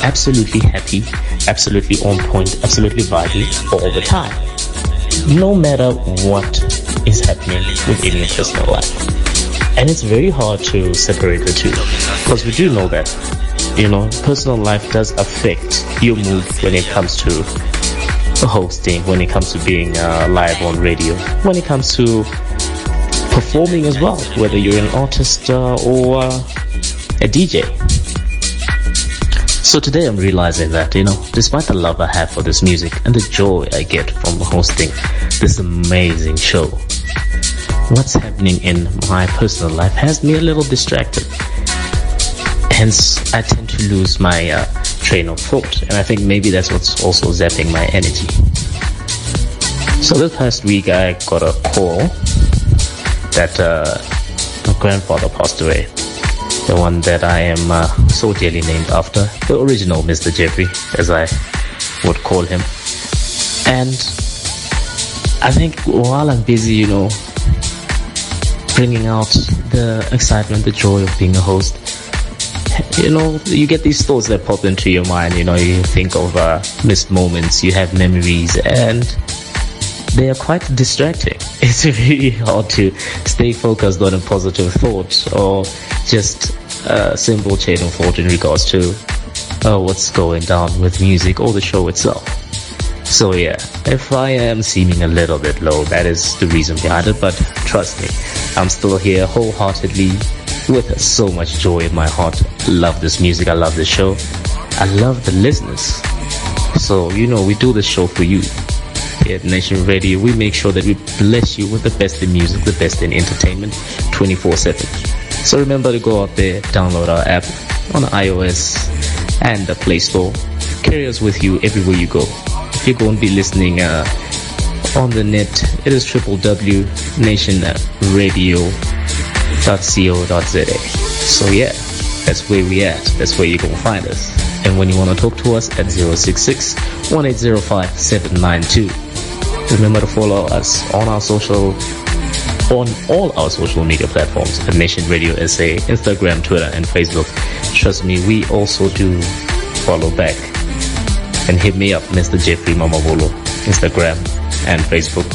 absolutely happy, absolutely on point, absolutely vibey all the time, no matter what is happening within your personal life. And it's very hard to separate the two, because we do know that, you know, personal life does affect your mood when it comes to hosting, when it comes to being live on radio, when it comes to performing as well, whether you're an artist or a DJ. So today I'm realizing that, you know, despite the love I have for this music and the joy I get from hosting this amazing show, what's happening in my personal life has me a little distracted. Hence, I tend to lose my train of thought, and I think maybe that's what's also zapping my energy. So this past week I got a call that my grandfather passed away, the one that I am so dearly named after, the original Mr. Geoffrey, as I would call him. And I think while I'm busy, you know, bringing out the excitement, the joy of being a host, you know, you get these thoughts that pop into your mind. You know, you think of missed moments, you have memories, and they are quite distracting. It's really hard to stay focused on a positive thought or just a simple chain of thought in regards to what's going down with music or the show itself. So yeah, if I am seeming a little bit low, that is the reason behind it. But trust me, I'm still here wholeheartedly with so much joy in my heart. I love this music, I love this show, I love the listeners. So, you know, we do this show for you. At Nation Radio, we make sure that we bless you with the best in music, the best in entertainment, 24/7. So remember to go out there, download our app on iOS and the Play Store. Carry us with you everywhere you go. If you're going to be listening on the net, it is www.nationradio.co.za. So yeah, that's where we at. That's where you're going to find us. And when you want to talk to us at 066-1805-792. Remember to follow us on our social, on all our social media platforms at Nation Radio SA, Instagram, Twitter, and Facebook. Trust me, we also do follow back. And hit me up, Mr. Geoffrey Mamabolo, Instagram and Facebook.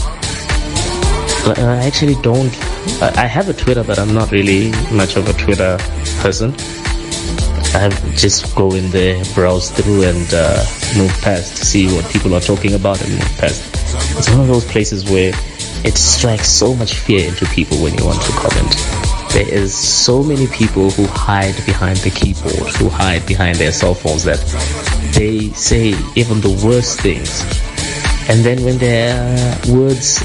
But I actually don't, I have a Twitter, but I'm not really much of a Twitter person. I just go in there, browse through, and move past to see what people are talking about and move past. It's one of those places where it strikes so much fear into people when you want to comment. There is so many people who hide behind the keyboard, who hide behind their cell phones, that they say even the worst things. And then when their words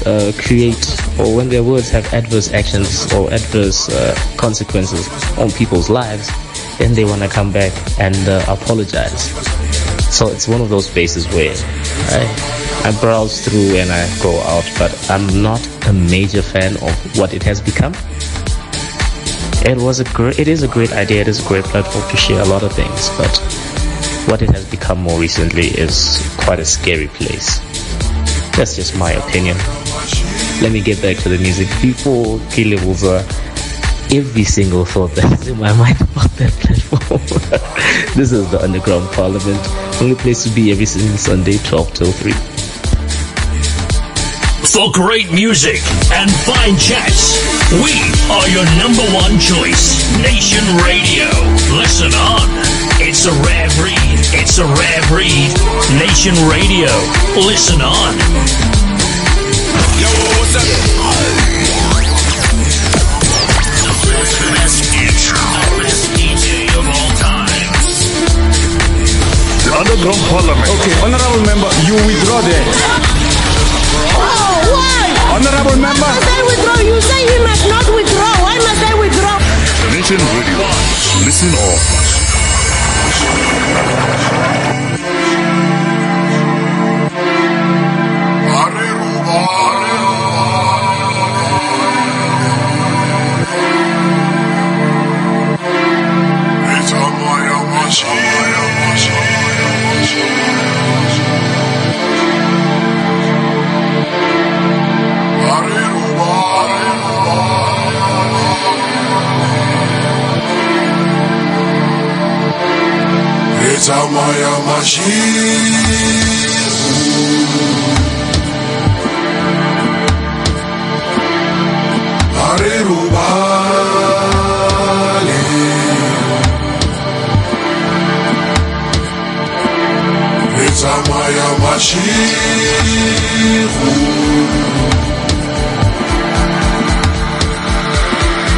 when their words have adverse actions or adverse consequences on people's lives, then they want to come back and apologize. So it's one of those spaces where I browse through and I go out, but I'm not a major fan of what it has become. It is a great idea, it is a great platform to share a lot of things, but what it has become more recently is quite a scary place. That's just my opinion. Let me get back to the music before Kilebul's every single thought that's in my mind about that platform. This is the Underground Parliament, only place to be every single Sunday, 12 till 3. For great music and fine chats, we are your number one choice. Nation Radio. Listen on. It's a rare breed. It's a rare breed. Nation Radio. Listen on. Yo, what's up? Okay, honorable member, you withdraw there. Oh, why? Honorable member. Why must I withdraw? You say he must not withdraw. Why must I withdraw? Nation Radio. Listen off. It's a moya machine. Areruba. Zamaya Mashiru Areubali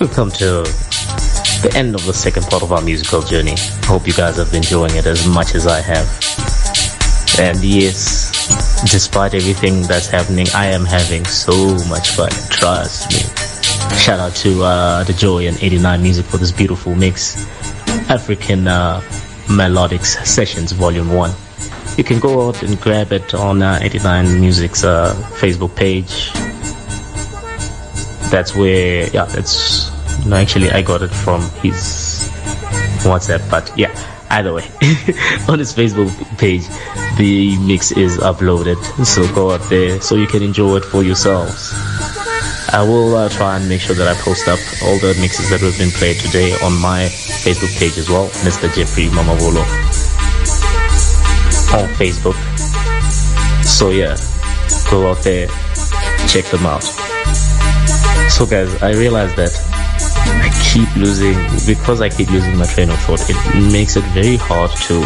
we come to the end of the second part of our musical journey. I hope you guys have been enjoying it as much as I have. And yes, despite everything that's happening, I am having so much fun, trust me. Shout out to the Joy and 89 Music for this beautiful mix, African Melodics Sessions Volume 1. You can go out and grab it on 89 Music's Facebook page. That's where, yeah, that's, no, actually I got it from his WhatsApp, but yeah, either way, on his Facebook page, the mix is uploaded, so go out there so you can enjoy it for yourselves. I will try and make sure that I post up all the mixes that have been played today on my Facebook page as well, Mr. Geoffrey Mamabolo on Facebook. So yeah, go out there, check them out. So guys, I realized that because I keep losing my train of thought, it makes it very hard to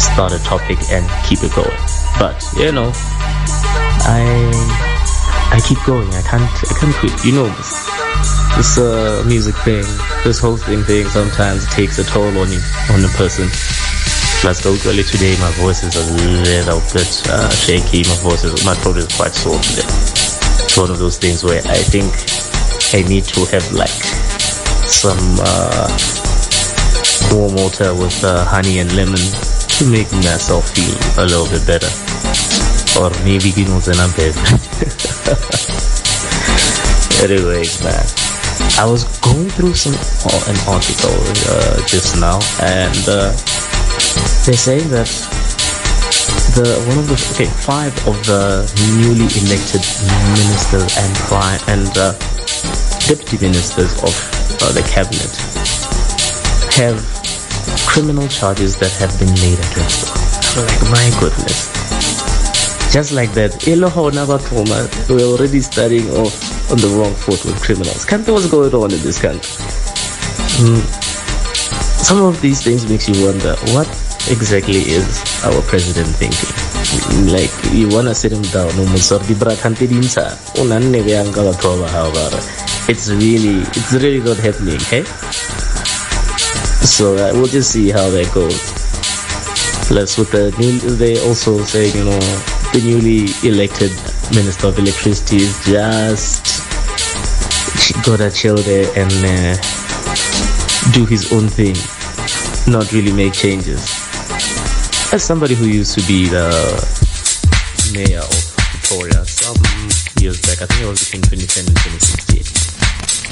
start a topic and keep it going. But you know, I keep going. I can't quit. You know, this music thing, this hosting thing, sometimes takes a toll on you, on the person. Plus, totally today, my voice is a little bit shaky. My throat is quite sore today. It's one of those things where I think I need to have like some warm water with honey and lemon to make myself feel a little bit better, or maybe Guinness and Ampere. Anyways, man, I was going through an article just now, and they're saying that five of the newly elected ministers and deputy ministers of the cabinet have criminal charges that have been laid against them. Like, my goodness, just like that, we're already starting off on the wrong foot with criminals. Can't what's going on in this country? Some of these things makes you wonder, what exactly is our president thinking? Like, you wanna sit him down, it's really not happening, eh? So we'll just see how that goes. Plus, with they also say, you know, the newly elected Minister of Electricity is just gotta chill there and do his own thing, not really make changes. As somebody who used to be the mayor of Victoria some years back, I think it was between 2010 and 2016.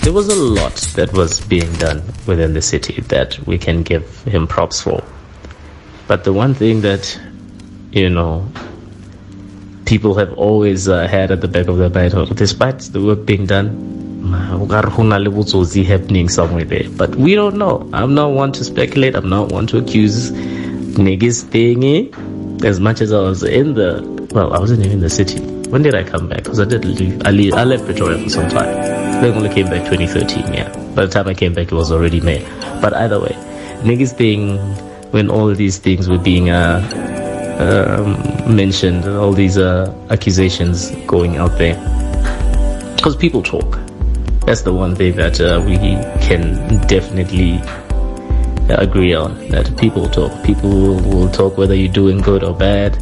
There was a lot that was being done within the city that we can give him props for. But the one thing that, you know, people have always had at the back of their mind, despite the work being done, happening somewhere there. But we don't know. I'm not one to speculate. I'm not one to accuse niggas thingy. As much as I was I wasn't even in the city. When did I come back? Because I did leave. I left Pretoria for some time. I only came back 2013, yeah. By the time I came back, it was already May. But either way, niggas thing, when all these things were being mentioned, all these accusations going out there. Because people talk. That's the one thing that we can definitely agree on, that people talk. People will talk whether you're doing good or bad.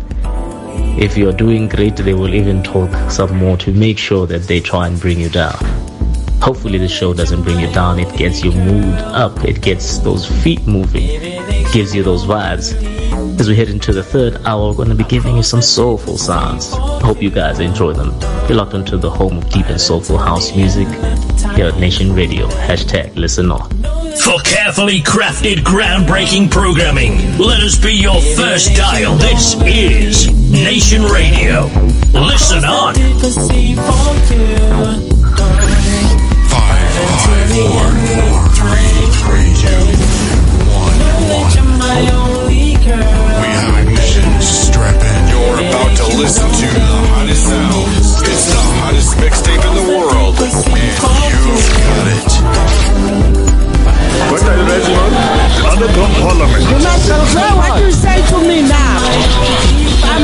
If you're doing great, they will even talk some more to make sure that they try and bring you down. Hopefully the show doesn't bring you down. It gets your mood up. It gets those feet moving. It gives you those vibes. As we head into the third hour, we're going to be giving you some soulful sounds. Hope you guys enjoy them. You're locked into the home of deep and soulful house music here at Nation Radio. # listen on. For carefully crafted, groundbreaking programming, let us be your first dial. This is Nation Radio. Listen on. 5, 4, 3, 2, 1. We have ignition. Strap in. You're about to listen to the hottest sound. It's the hottest mixtape in the world, and you've got it. What are you guys on? Underground Parliament. You must control what you say to me now. I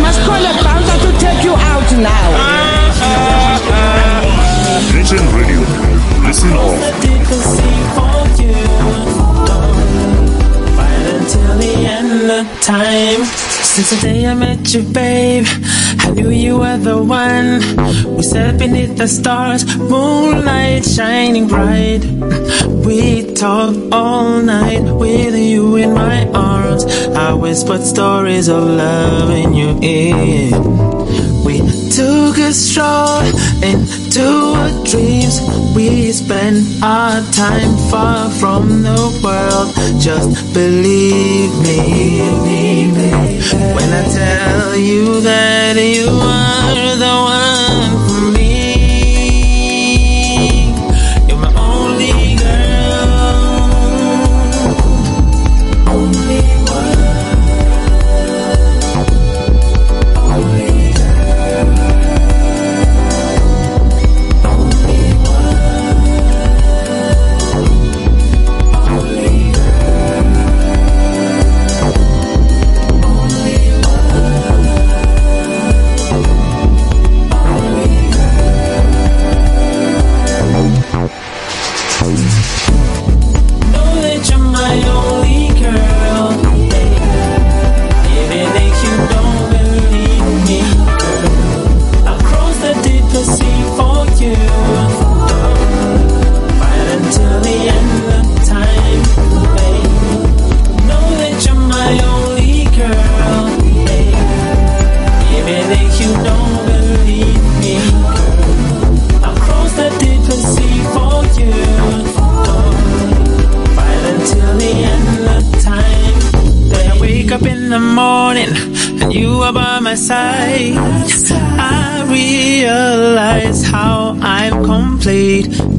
must call a bouncer to take you out now. Nation Radio. Listen all. Since the day I met you, babe, I knew you were the one. We sat beneath the stars, moonlight shining bright. We talked all night with you in my arms. I whispered stories of love in your ear. We took a stroll into our dreams. We spent our time far from the world. Just believe me, when I tell you that you are the one for me. You're my only girl, only one, only.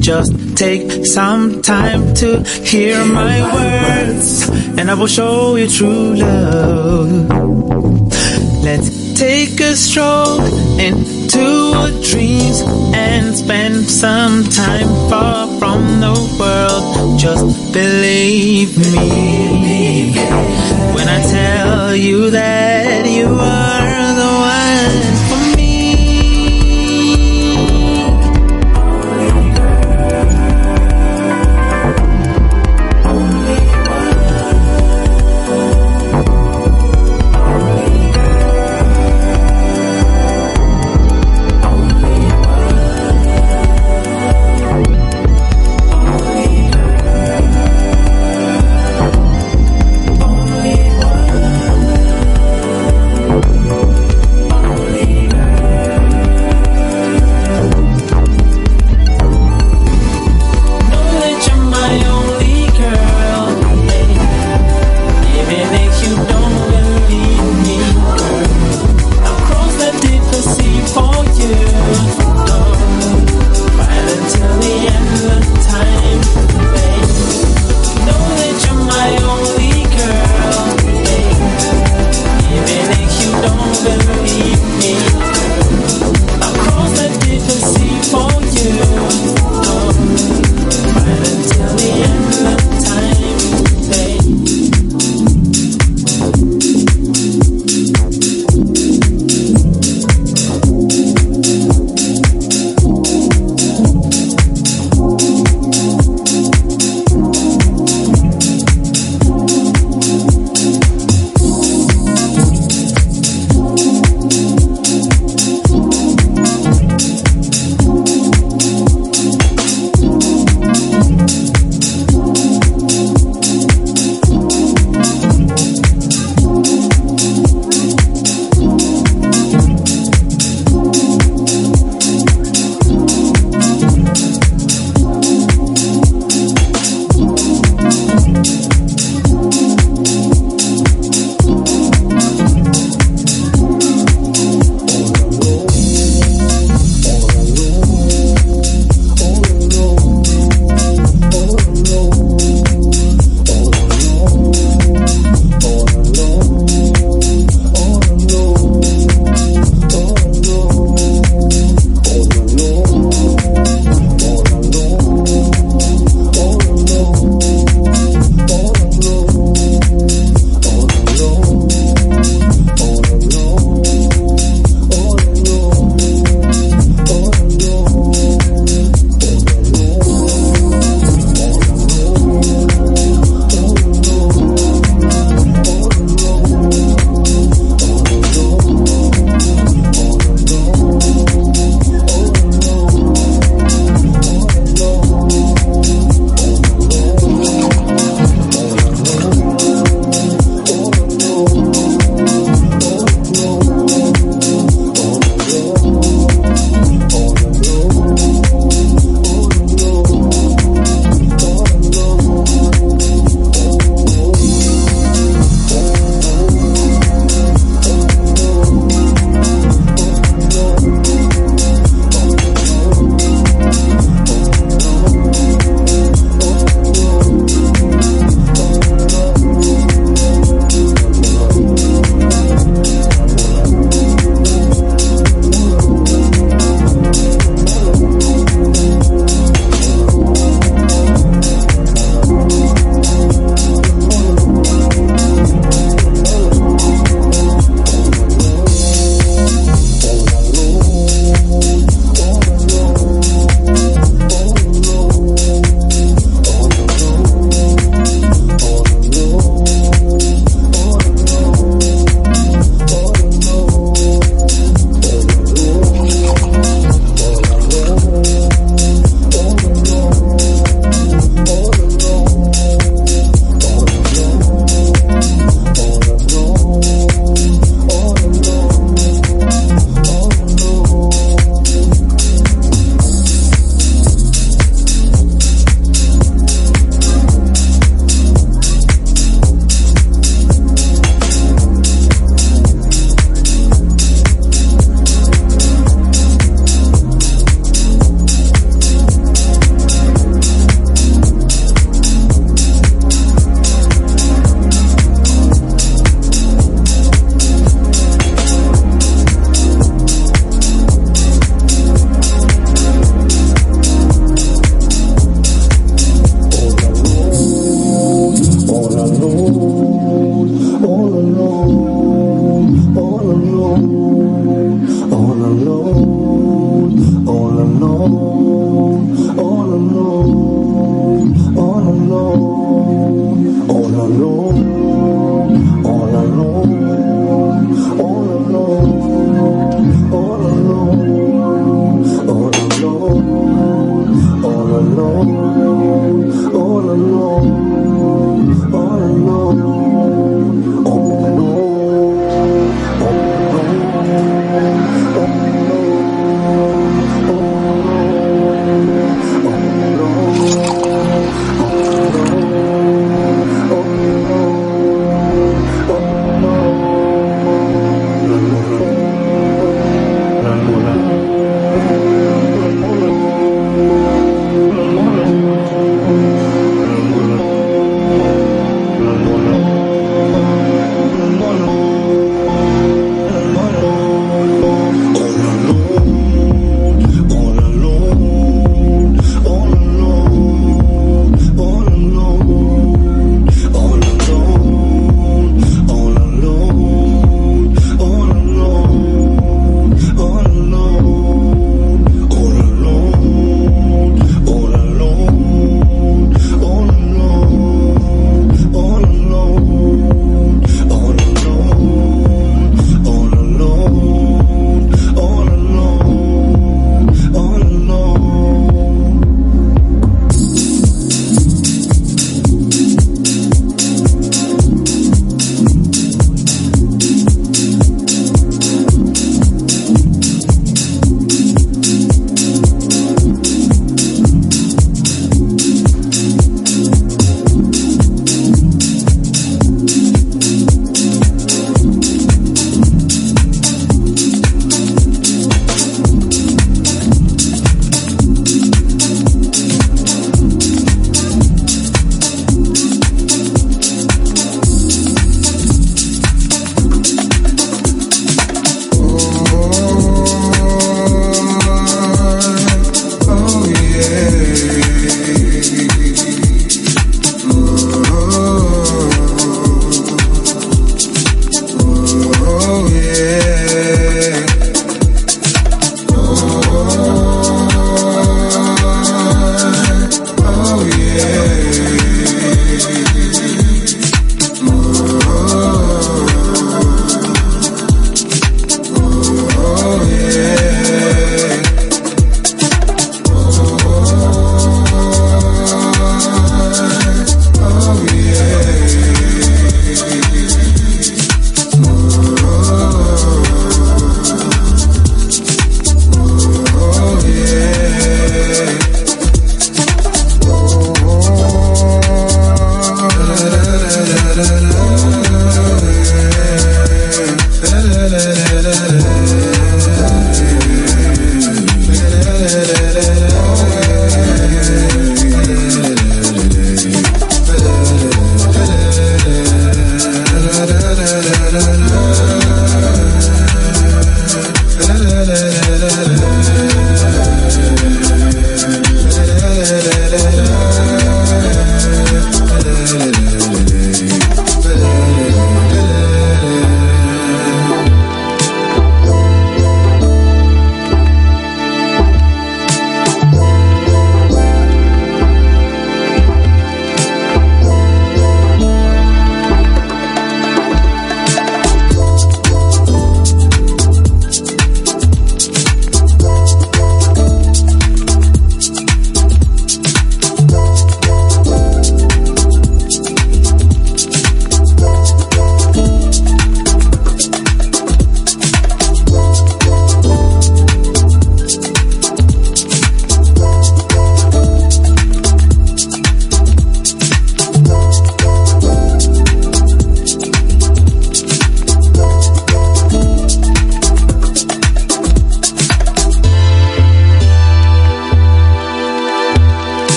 Just take some time to hear my words, and I will show you true love. Let's take a stroll into our dreams and spend some time far from the world. Just believe me when I tell you that you are the one. alone, all alone, all alone, all alone, all alone, all alone, all alone.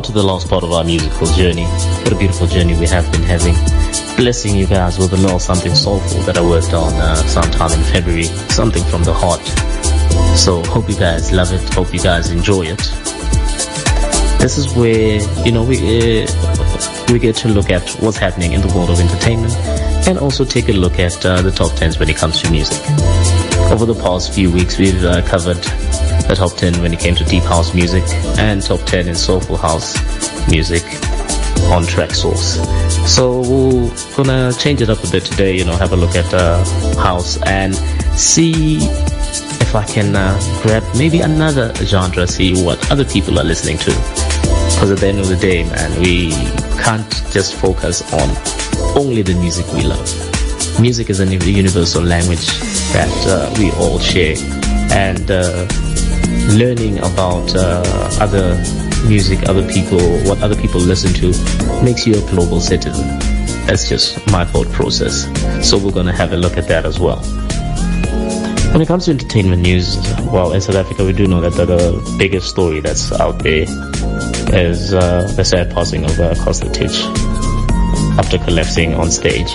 come to the last part of our musical journey. What a beautiful journey we have been having. Blessing you guys with a little something soulful that I worked on sometime in February. Something from the heart. So hope you guys love it. Hope you guys enjoy it. This is where, you know, we get to look at what's happening in the world of entertainment and also take a look at the top 10s when it comes to music. Over the past few weeks, we've covered the top 10 when it came to deep house music and top 10 in soulful house music on Track Source. So we're gonna change it up a bit today, you know, have a look at house and see if I can grab maybe another genre, see what other people are listening to. Because at the end of the day, man, we can't just focus on only the music we love. Music is a universal language that we all share, and learning about other music, other people, what other people listen to, makes you a global citizen. That's just my thought process. So we're going to have a look at that as well. When it comes to entertainment news, well, in South Africa, we do know that the biggest story that's out there is the sad passing of Costa Titch after collapsing on stage.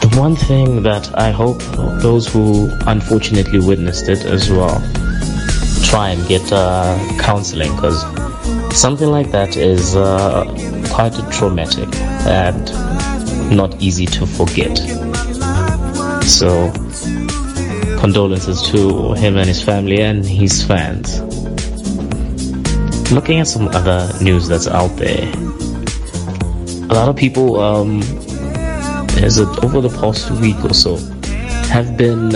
The one thing that I hope those who unfortunately witnessed it as well try and get counseling, because something like that is quite traumatic and not easy to forget. So condolences to him and his family and his fans. Looking at some other news that's out there, a lot of people over the past week or so have been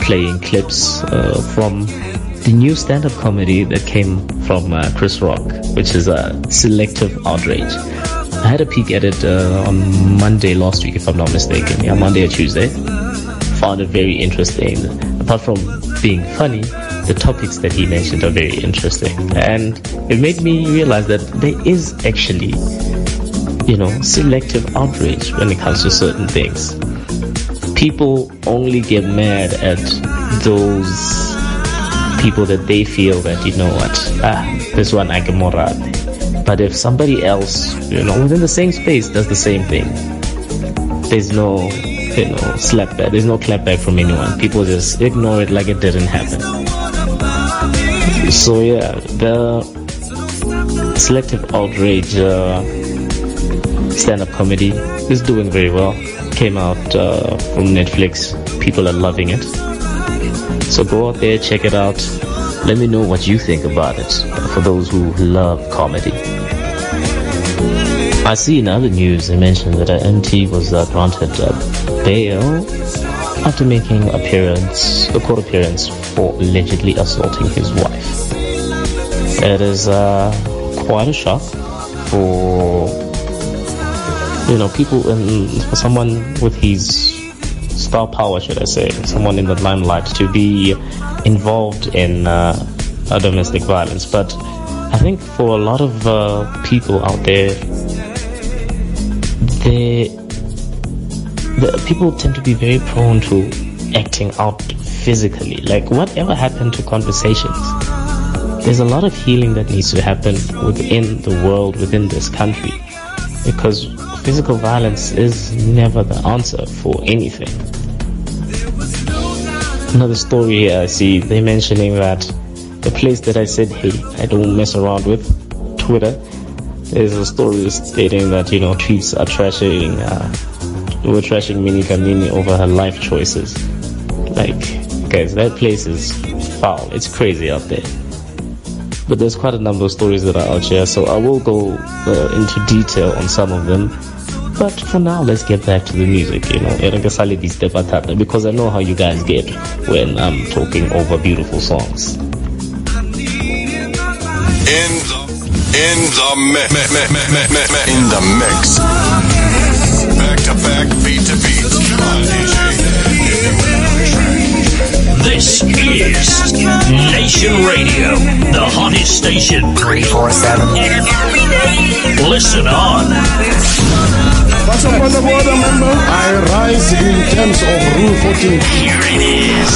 playing clips from the new stand-up comedy that came from Chris Rock, which is Selective Outrage. I had a peek at it on Monday last week, if I'm not mistaken. Yeah, Monday or Tuesday. Found it very interesting. Apart from being funny, the topics that he mentioned are very interesting, and it made me realize that there is actually, you know, selective outrage when it comes to certain things. People only get mad at those people that they feel that, you know what, this one I can morad. But if somebody else, you know, within the same space does the same thing, there's no, you know, slap back, there's no clap back from anyone. People just ignore it like it didn't happen. So yeah, the selective outrage stand-up comedy is doing very well. Came out from Netflix. People are loving it. So go out there, check it out. Let me know what you think about it, for those who love comedy. I see in other news they mentioned that Ante was granted bail after making a court appearance for allegedly assaulting his wife. It is quite a shock for, you know, people, and for someone with his star power, should I say, someone in the limelight, to be involved in domestic violence. But I think for a lot of people out there, the people tend to be very prone to acting out physically. Like, whatever happened to conversations? There's a lot of healing that needs to happen within the world, within this country, because physical violence is never the answer for anything. Another story here I see, they mentioning that the place that I said, hey, I don't mess around with, Twitter, there's a story stating that, you know, tweets are trashing, we're trashing Mini Kanini over her life choices. Like, guys, that place is foul. It's crazy out there. But there's quite a number of stories that are out here, so I will go into detail on some of them. But for now, let's get back to the music, you know, because I know how you guys get when I'm talking over beautiful songs. In the mix. Back to back, beat to beat. This is Nation Nation Radio, the hottest station, 24/7. Listen on. I rise in terms of rule 14. Here it is.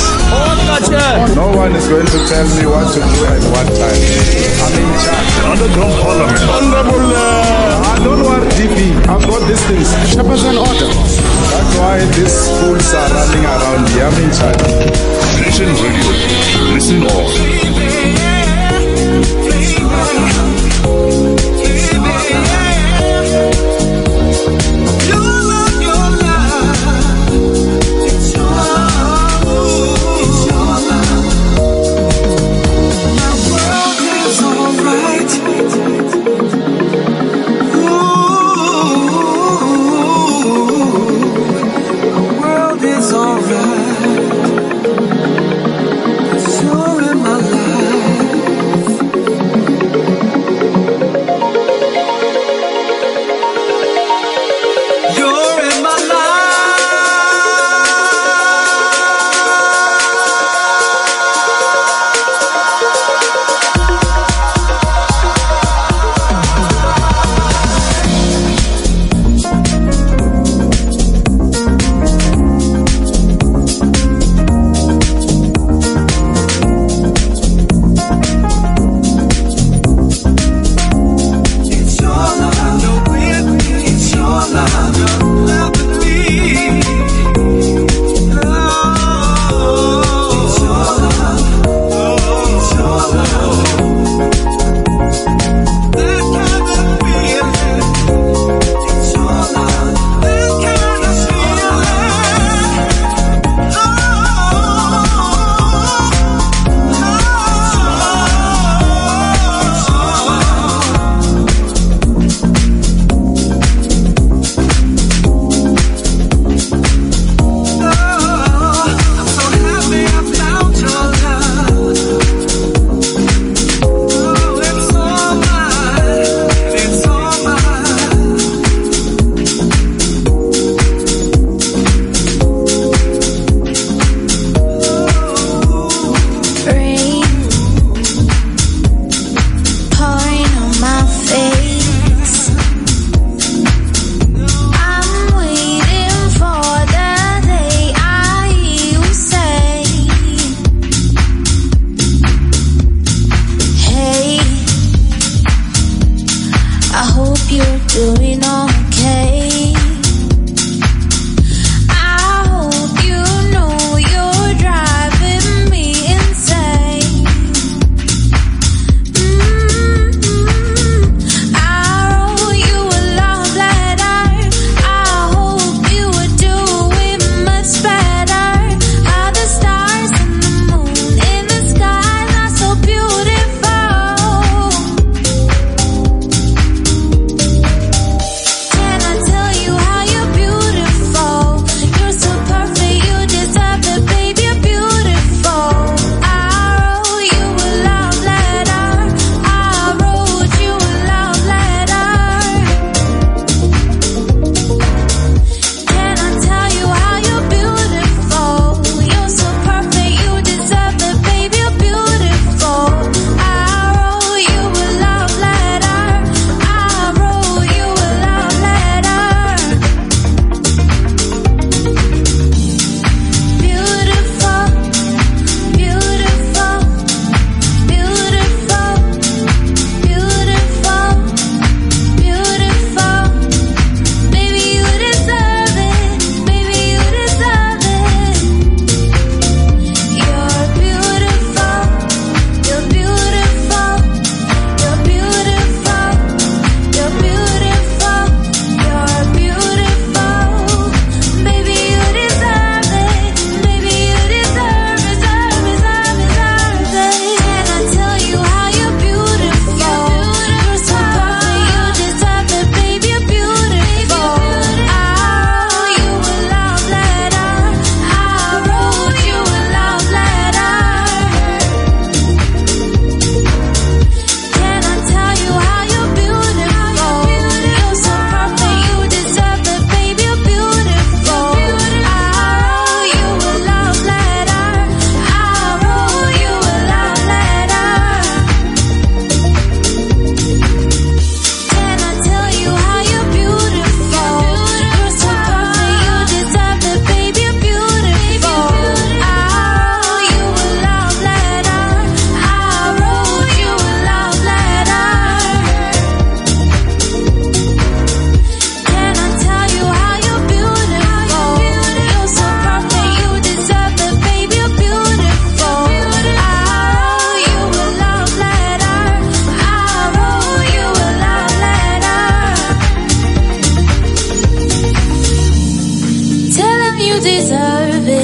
No one is going to tell me what to do at what time. I'm in charge. Underground Parliament. Honorable, I don't want DP. I've got these things. Shepherd's and order. That's why these fools are running around here. I'm in charge. Nation Radio, listen on. My world is alright. You're in my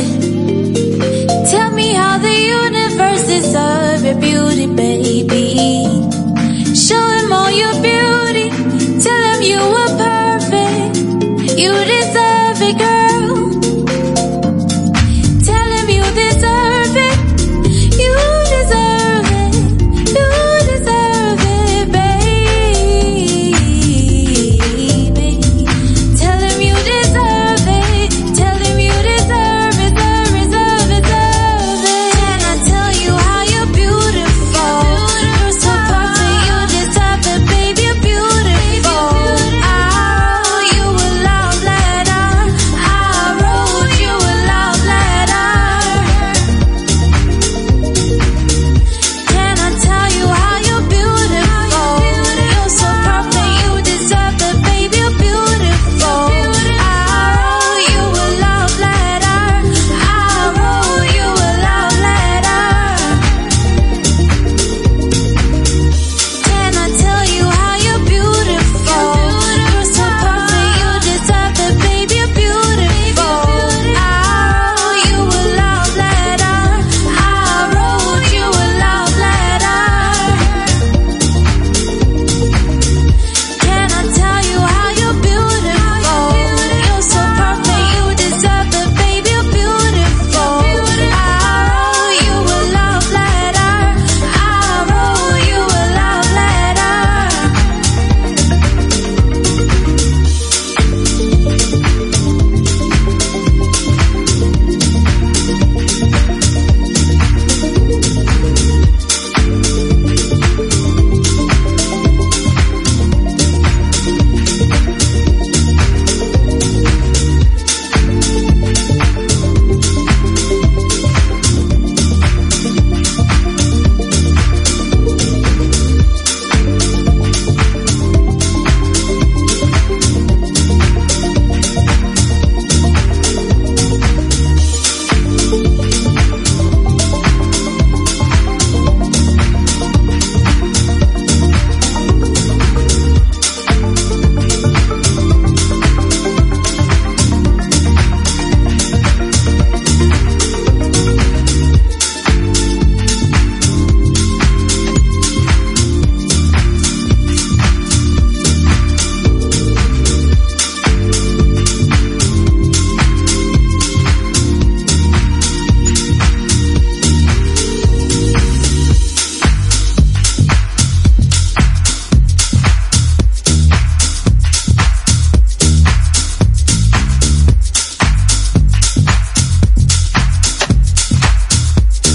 it. Tell me how the universe deserves your beauty, baby. Show him all your beauty. Tell him you were perfect. You deserve it, girl. Tell him you deserve it. You deserve it. You deserve it, baby. Tell him you deserve it. Tell him you deserve it, deserve it. Can I tell you how you're beautiful? You're so perfect, you deserve it, baby. You're beautiful. Oh, you were love letter. I wrote you a love letter. Can I tell you how you're beautiful? You're so perfect, you deserve it, baby. You're beautiful. Oh, you a love letter. I wrote you a love letter. Can I tell you how you're beautiful? You're so perfect, you deserve it, baby. You're beautiful. Oh, you a love letter. I wrote you a love letter. Can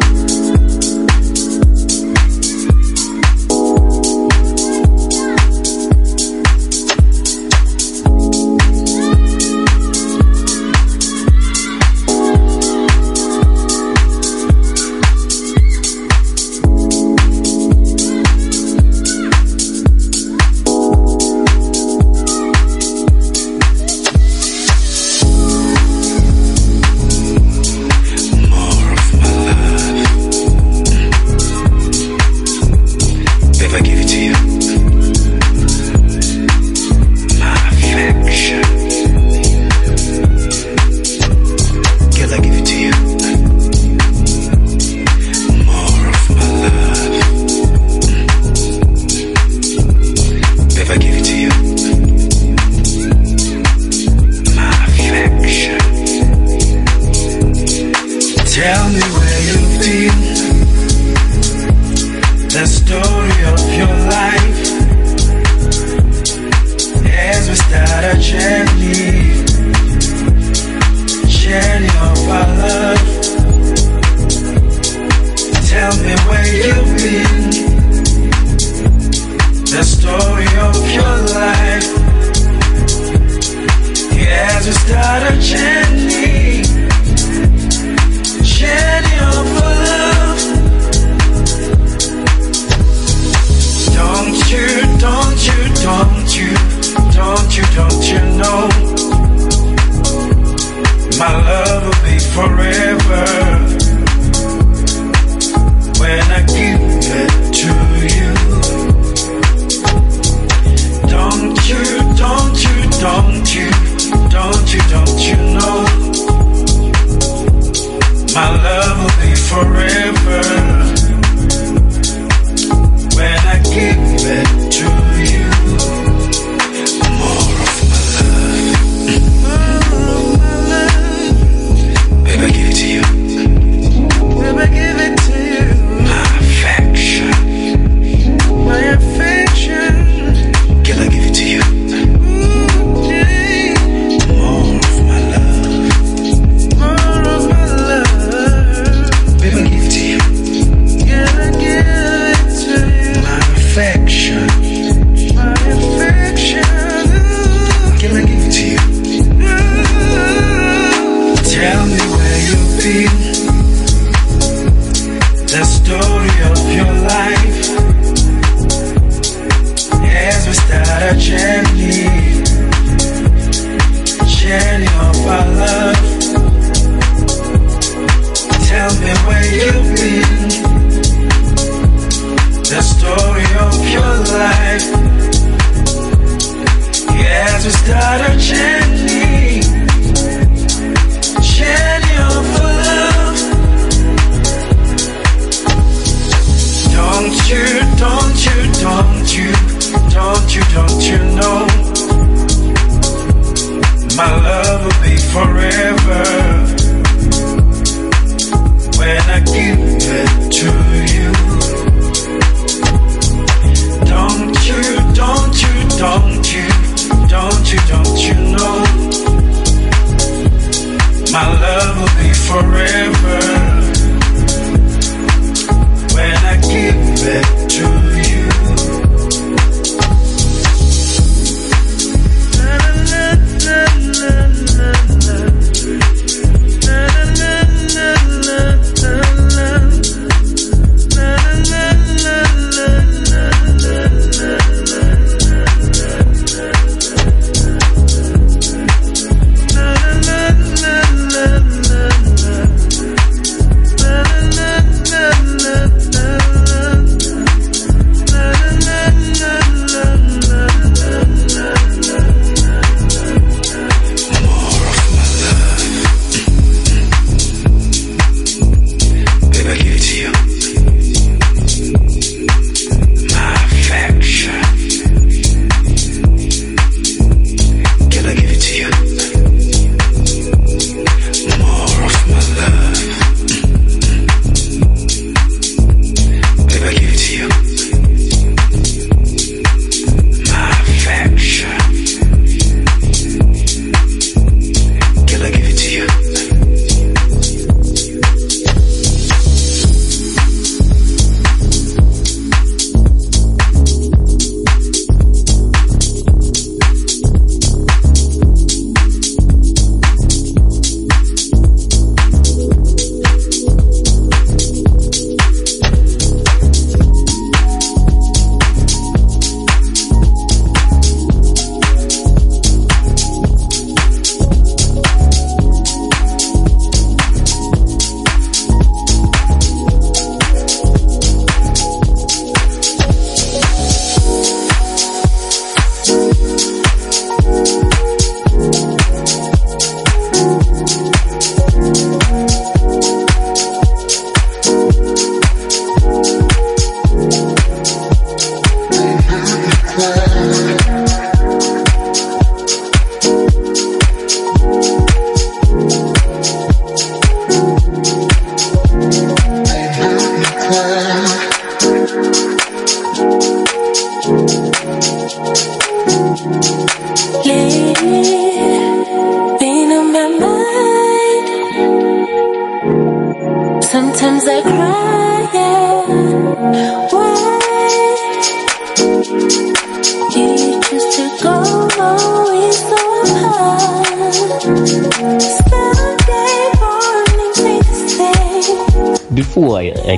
I tell you how you're beautiful? You're so perfect, you deserve it, baby. You're beautiful. Oh, you a love letter. I wrote you a love letter. If I give it to you, my affection. Girl, I give it to you, more of my love. If I give it to you, my affection. Tell me where you've been, the story of your life, as we start our journey of our love. Tell me where you've been, the story of your life, as we start our journey of our love. story of your life. Yes, we start a journey of our love. Tell me where you've been. The story of your life. Yes, we start a journey of our love. Don't you know my love will be forever when I give it to you. Don't you know my love will be forever when I give it to you.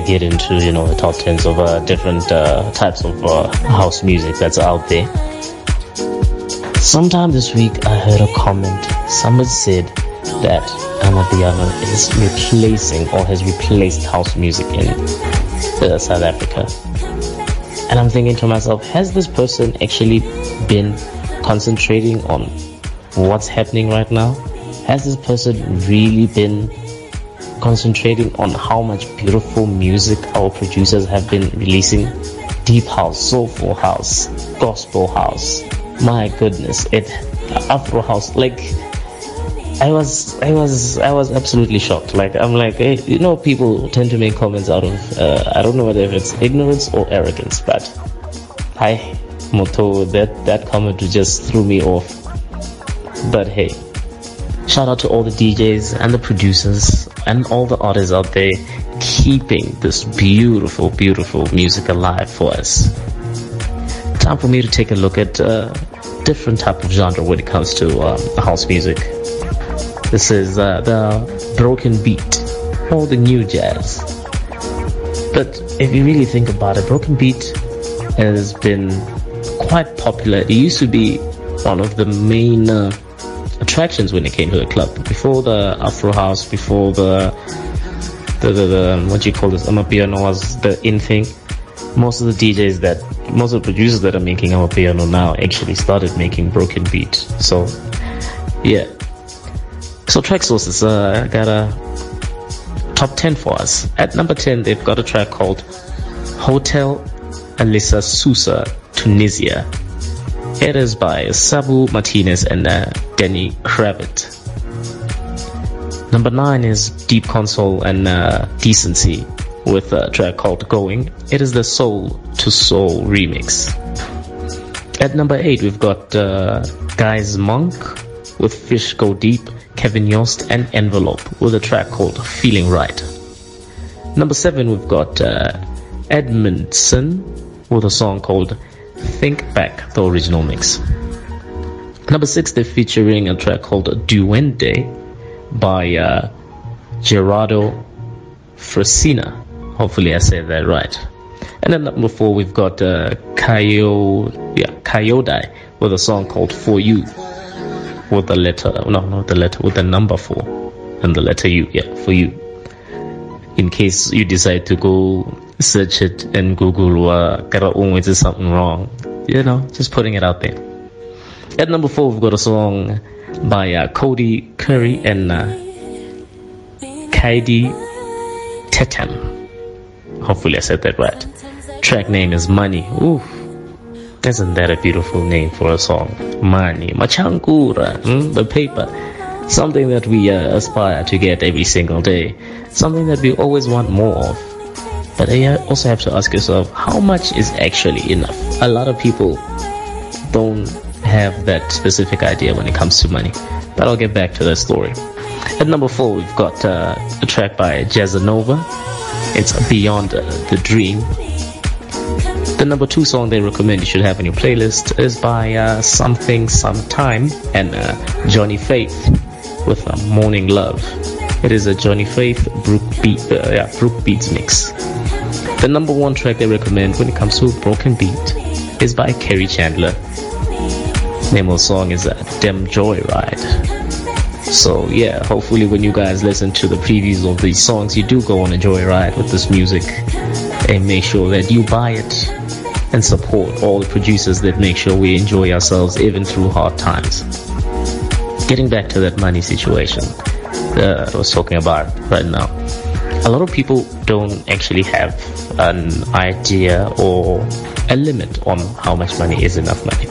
Get into, you know, the top tens of different types of house music that's out there. Sometime this week I heard a comment. Someone said that Amapiano is replacing or has replaced house music in South Africa, and I'm thinking to myself, has this person actually been concentrating on what's happening right now? Has this person really been concentrating on how much beautiful music our producers have been releasing? Deep house, soulful house, gospel house, my goodness, it Afro house. Like I was absolutely shocked. Like I'm like, hey, you know, people tend to make comments out of I don't know whether it's ignorance or arrogance, but hi Moto, that comment just threw me off. But hey, shout out to all the DJs and the producers and all the artists out there keeping this beautiful, beautiful music alive for us. Time for me to take a look at different type of genre when it comes to house music. This is the broken beat or the new jazz. But if you really think about it, broken beat has been quite popular. It used to be one of the main attractions when it came to the club. Before the Afro House, before the what do you call this, Amapiano was the in thing. Most of the DJs that, most of the producers that are making Amapiano now actually started making broken beat. So, yeah. So Track Sources got a top 10 for us. At number 10, they've got a track called Hotel Alissa Sousa, Tunisia. It is by Sabu Martinez and Danny Kravitz. Number 9 is Deep Console and Decency with a track called Going. It is the Soul to Soul remix. At number 8, we've got Guys Monk with Fish Go Deep, Kevin Yost and Envelope with a track called Feeling Right. Number 7, we've got Edmundson with a song called Think Back, the original mix. Number 6, they're featuring a track called Duende by Gerardo Fresina. Hopefully I said that right. And then number 4, we've got Coyote with a song called For You, with the letter, no, not the letter, with the number 4 and the letter U, yeah, For You. In case you decide to go search it and Google is something wrong, you know, just putting it out there. At number 4, we've got a song by Cody Curry and Kaidi Tetan. Hopefully I said that right. Track name is Money. Ooh, isn't that a beautiful name for a song? Money, Machangura, the paper. Something that we aspire to get every single day. Something that we always want more of. But you also have to ask yourself, how much is actually enough? A lot of people don't have that specific idea when it comes to money. But I'll get back to that story. At number 4, we've got a track by Jazzanova. It's Beyond the Dream. The number 2 song they recommend you should have on your playlist is by Something Sometime and Johnny Faith with Morning Love. It is a Johnny Faith Brook Beats mix. The number 1 track they recommend when it comes to broken beat is by Kerry Chandler. The name of the song is Dem Joyride. So yeah, hopefully when you guys listen to the previews of these songs, you do go on a joyride with this music and make sure that you buy it and support all the producers that make sure we enjoy ourselves even through hard times. Getting back to that money situation I was talking about right now, a lot of people don't actually have an idea or a limit on how much money is enough money.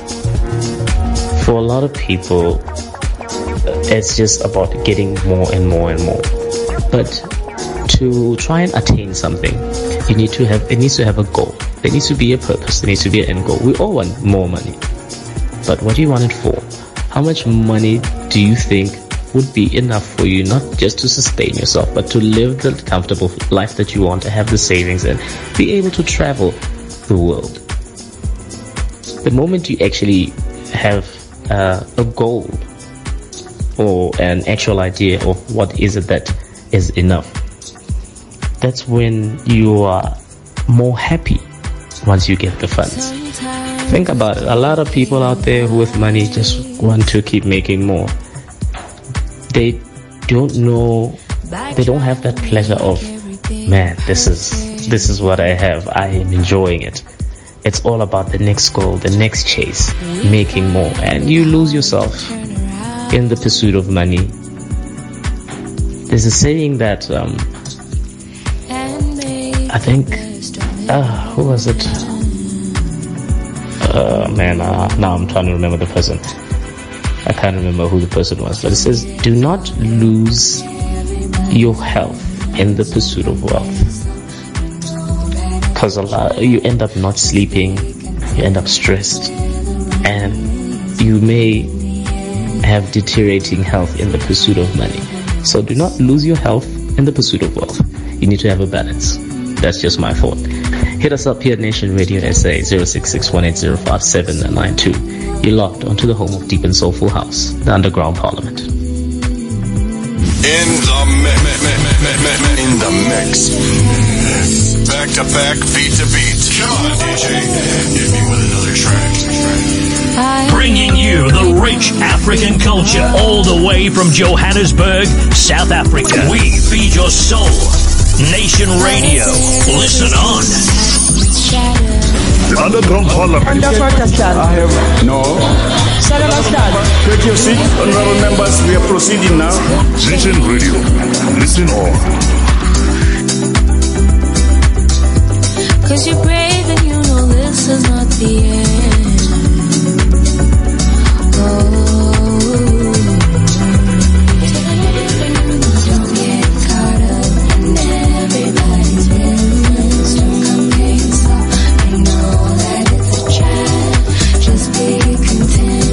For a lot of people, it's just about getting more and more and more. But to try and attain something, you need to have, it needs to have a goal. There needs to be a purpose. There needs to be an end goal. We all want more money. But what do you want it for? How much money do you think would be enough for you, not just to sustain yourself, but to live the comfortable life that you want, to have the savings and be able to travel the world? The moment you actually have a goal or an actual idea of what is it that is enough, that's when you are more happy once you get the funds. Think about it. A lot of people out there with money just want to keep making more. They don't know, they don't have that pleasure of, man, this is what I have. I am enjoying it. It's all about the next goal, the next chase, making more. And you lose yourself in the pursuit of money. There's a saying that, I think, who was it? Now I'm trying to remember the person. I can't remember who the person was. But it says, do not lose your health in the pursuit of wealth. Because you end up not sleeping, you end up stressed, and you may have deteriorating health in the pursuit of money. So do not lose your health in the pursuit of wealth. You need to have a balance. That's just my thought. Hit us up here at Nation Radio SA 0661805792. You're locked onto the home of Deep and Soulful House, the Underground Parliament. In the mix. Back to back, beat to beat. Come on, DJ. Hit me with another track. Bringing you the rich African culture all the way from Johannesburg, South Africa. We feed your soul. Nation Radio. Listen on. The Underground Parliament. I have no. Take your seat, honorable members. We are proceeding now. Nation Radio, listen on. 'Cause you're brave and you know this is not the end. Don't get caught up in everybody's business. Don't complain, so I know that it's a trap. Just be content.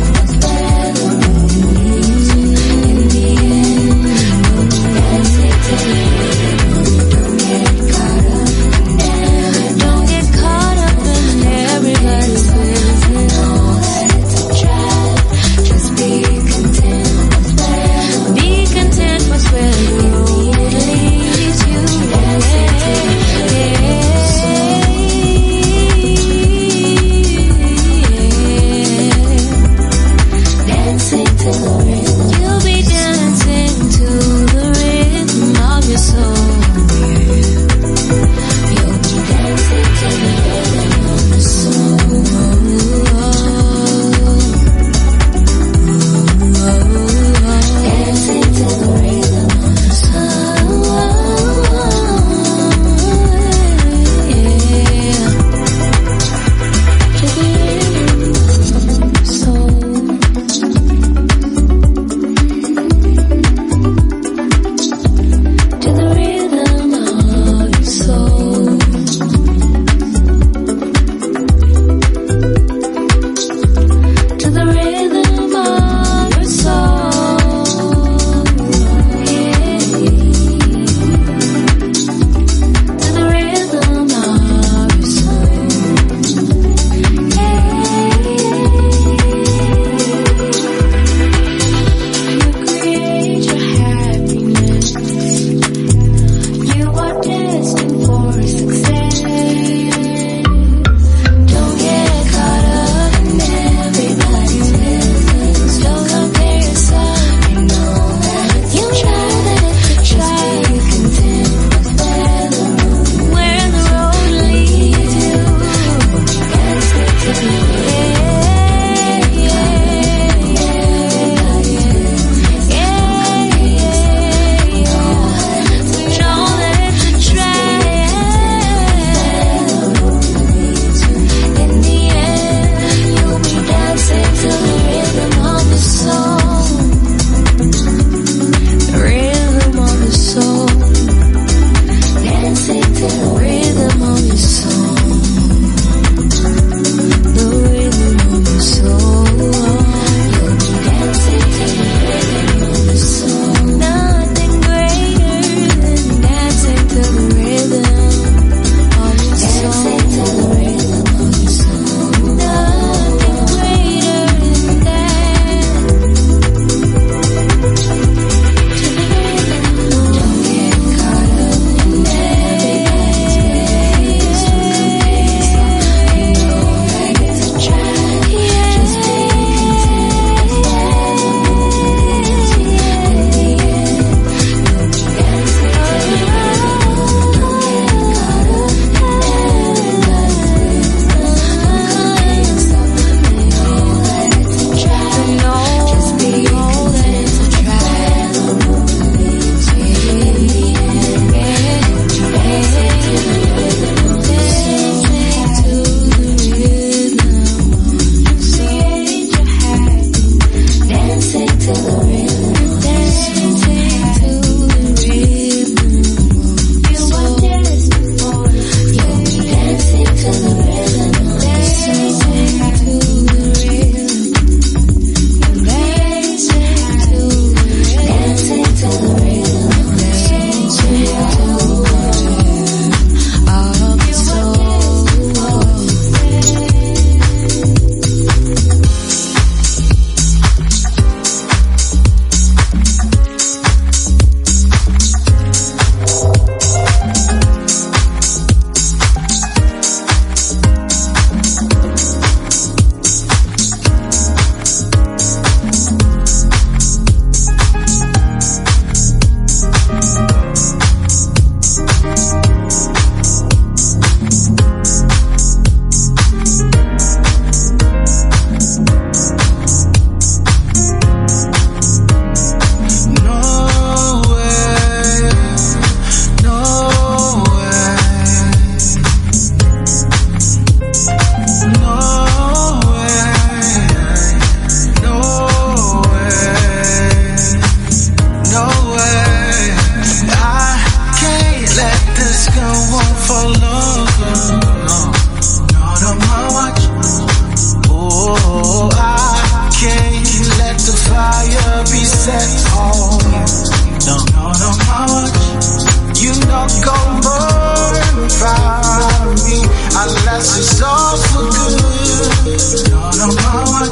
It's all so good. Don't know how much.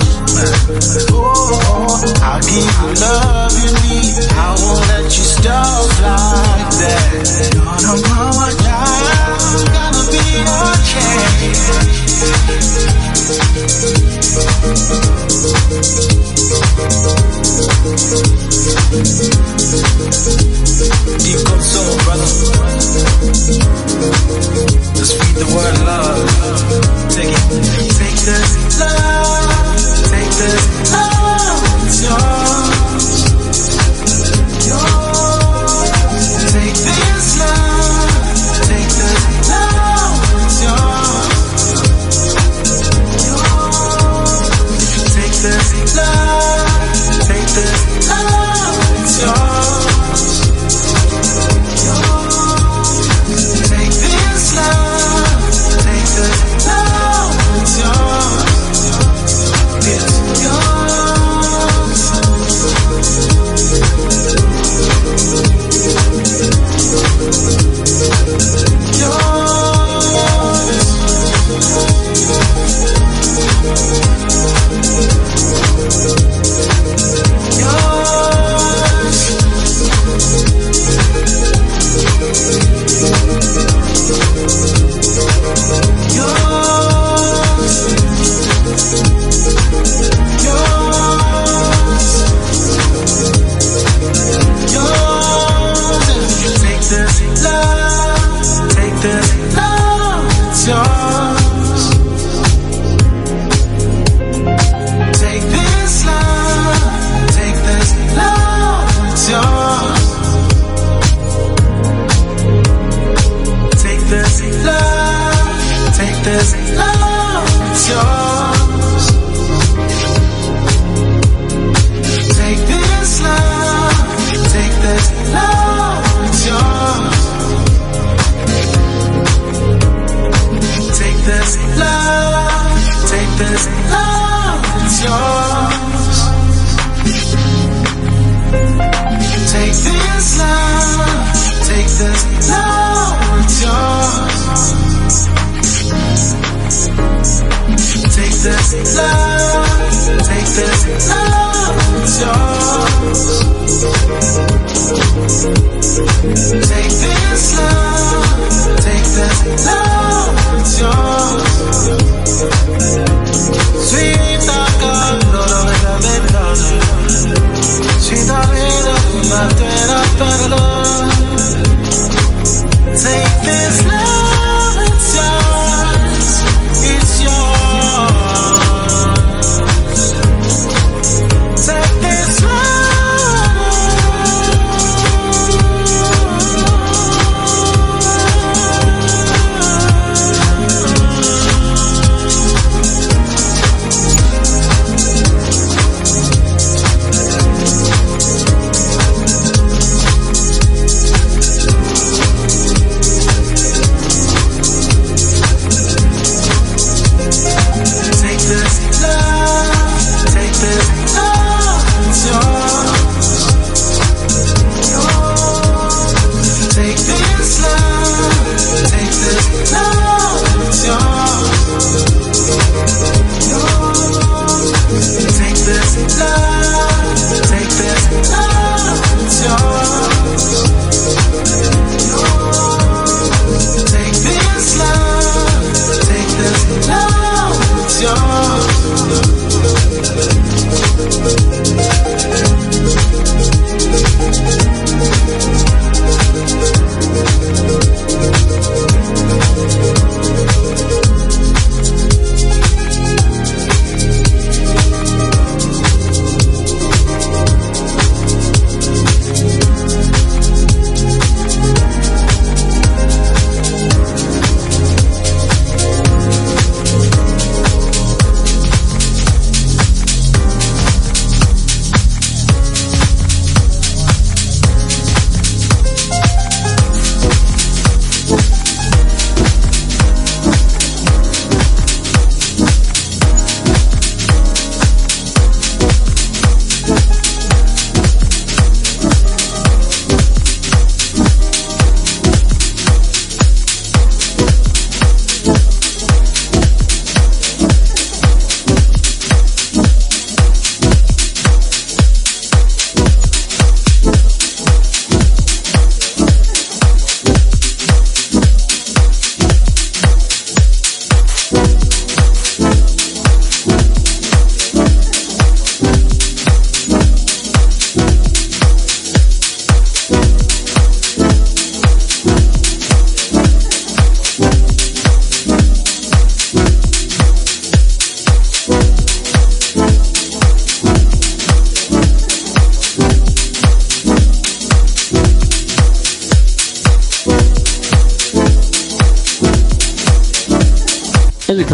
Oh, I'll give you love you need. I won't let you stop like that. Don't know how much. I'm gonna be okay. Deep Console, brother. Just feed the word love. Take it. Take the love. Take the love. It's yours. Yours. Take this love. Take the love. It's yours. Yours. Take the love. Take the love. It's yours.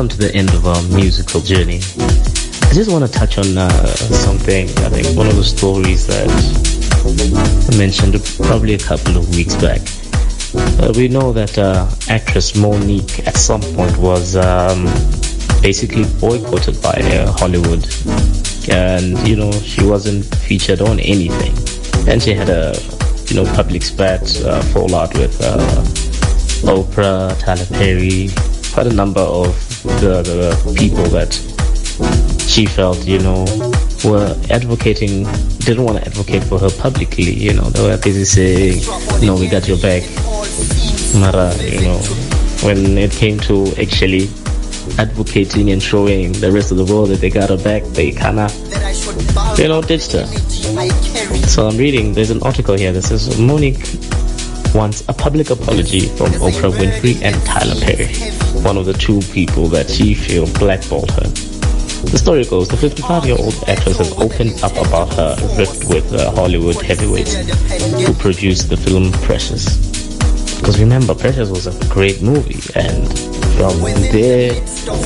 come to the end of our musical journey, I just want to touch on something. I think one of the stories that I mentioned probably a couple of weeks back. We know that actress Monique at some point was basically boycotted by Hollywood, and you know, she wasn't featured on anything, and she had a public spat fallout with Oprah, Tyler Perry, quite a number of the people that she felt were advocating, didn't want to advocate for her publicly. They were busy saying, we got your back, Mara. When it came to actually advocating and showing the rest of the world that they got her back, they kinda, ditched her. So I'm reading, there's an article here that says Monique wants a public apology from Oprah Winfrey and Tyler Perry, one of the two people that she feel blackballed her. The story goes, the 55-year-old actress has opened up about her rift with Hollywood heavyweights who produced the film Precious. Because remember, Precious was a great movie, and from there,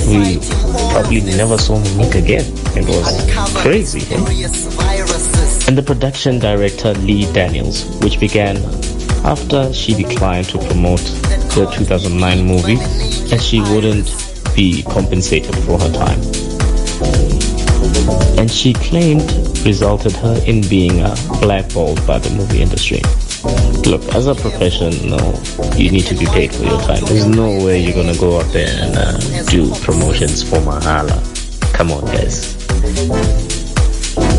we probably never saw Monique again. It was crazy. And the production director Lee Daniels, which began after she declined to promote the 2009 movie, as she wouldn't be compensated for her time. And she claimed resulted her in being blackballed by the movie industry. Look, as a professional, you need to be paid for your time. There's no way you're gonna go out there and do promotions for Mahala. Come on, guys.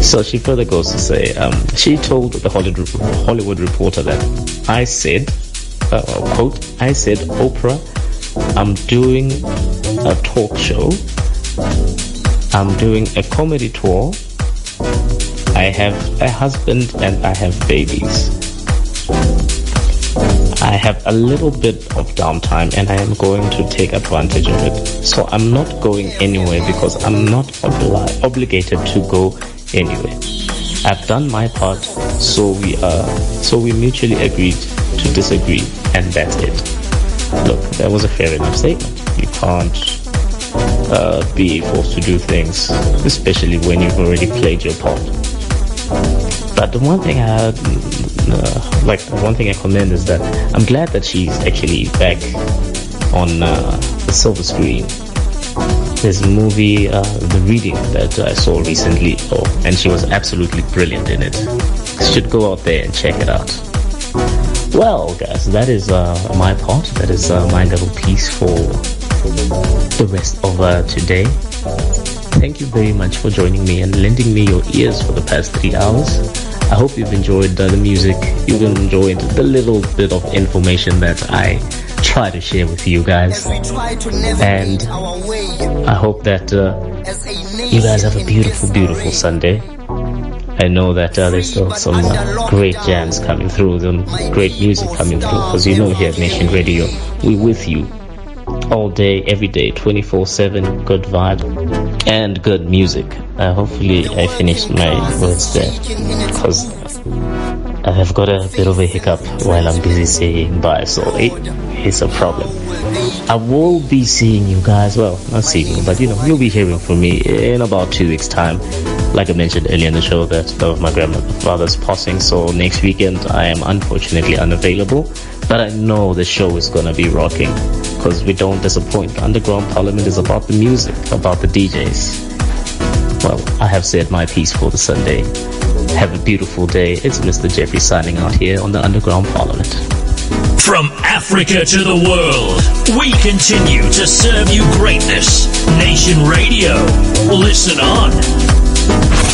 So she further goes to say, she told the Hollywood Reporter that I said, quote, I said, Oprah, I'm doing a talk show. I'm doing a comedy tour. I have a husband and I have babies. I have a little bit of downtime and I am going to take advantage of it. So I'm not going anywhere because I'm not obligated to go anywhere. I've done my part, so we mutually agreed to disagree, and that's it. Look, that was a fair enough statement. You can't be forced to do things, especially when you've already played your part. But the one thing I commend is that I'm glad that she's actually back on the silver screen. There's a movie, The Reading, that I saw recently, and she was absolutely brilliant in it. You should go out there and check it out. Well, guys, that is my part. That is my little piece for the rest of today. Thank you very much for joining me and lending me your ears for the past 3 hours. I hope you've enjoyed the music, you've enjoyed the little bit of information that I try to share with you guys, and I hope that you guys have a beautiful Sunday. I know that there's still some great jams coming through, some great music coming through, because here at Nation Radio, we're with you all day, every day, 24/7, good vibe and good music. Hopefully I finished my words there, because I have got a bit of a hiccup while I'm busy saying bye, so it's a problem. I will be seeing you guys, well, not seeing you, but you'll be hearing from me in about 2 weeks' time. Like I mentioned earlier in the show, that of my grandfather's passing, so next weekend I am unfortunately unavailable, but I know the show is gonna be rocking, because we don't disappoint. The Underground Parliament is about the music, about the DJs. Well, I have said my piece for the Sunday. Have a beautiful day. It's Mr. Geoffrey signing out here on the Underground Parliament. From Africa to the world, we continue to serve you greatness. Nation Radio, listen on.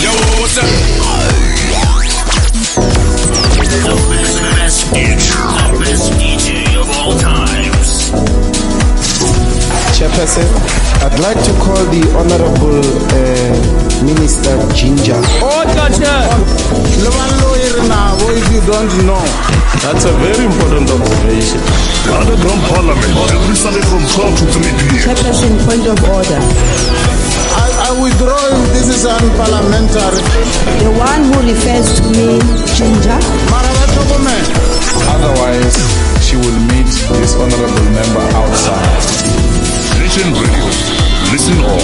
Yo, what's up? The best DJ of all times. Chairperson, I'd like to call the Honorable Minister Ginger. Oh, Chacha! What if you don't know? That's a very important observation. Underground Parliament, every Sunday from 12 to 3 p.m. Chairperson, point of order. I withdraw if this is unparliamentary. The one who refers to me, Ginger. Otherwise, she will meet this honorable member outside. Nation Radio. single.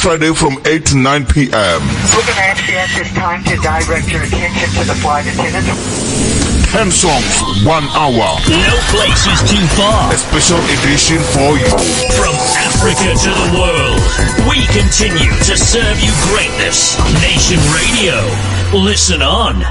Friday from 8 to 9 p.m. It's time to direct your attention to the flight attendant. 10 songs, 1 hour. No place is too far. A special edition for you. From Africa to the world, we continue to serve you greatness. Nation Radio, listen on.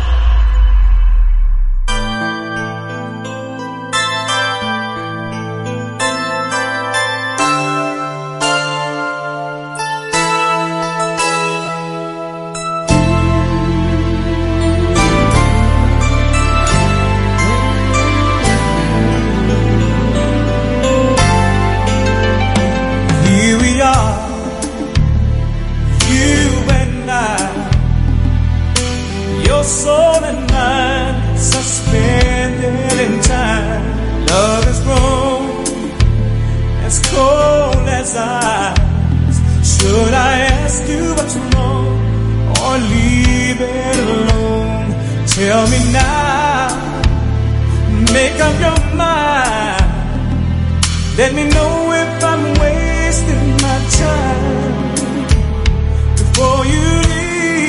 Let me know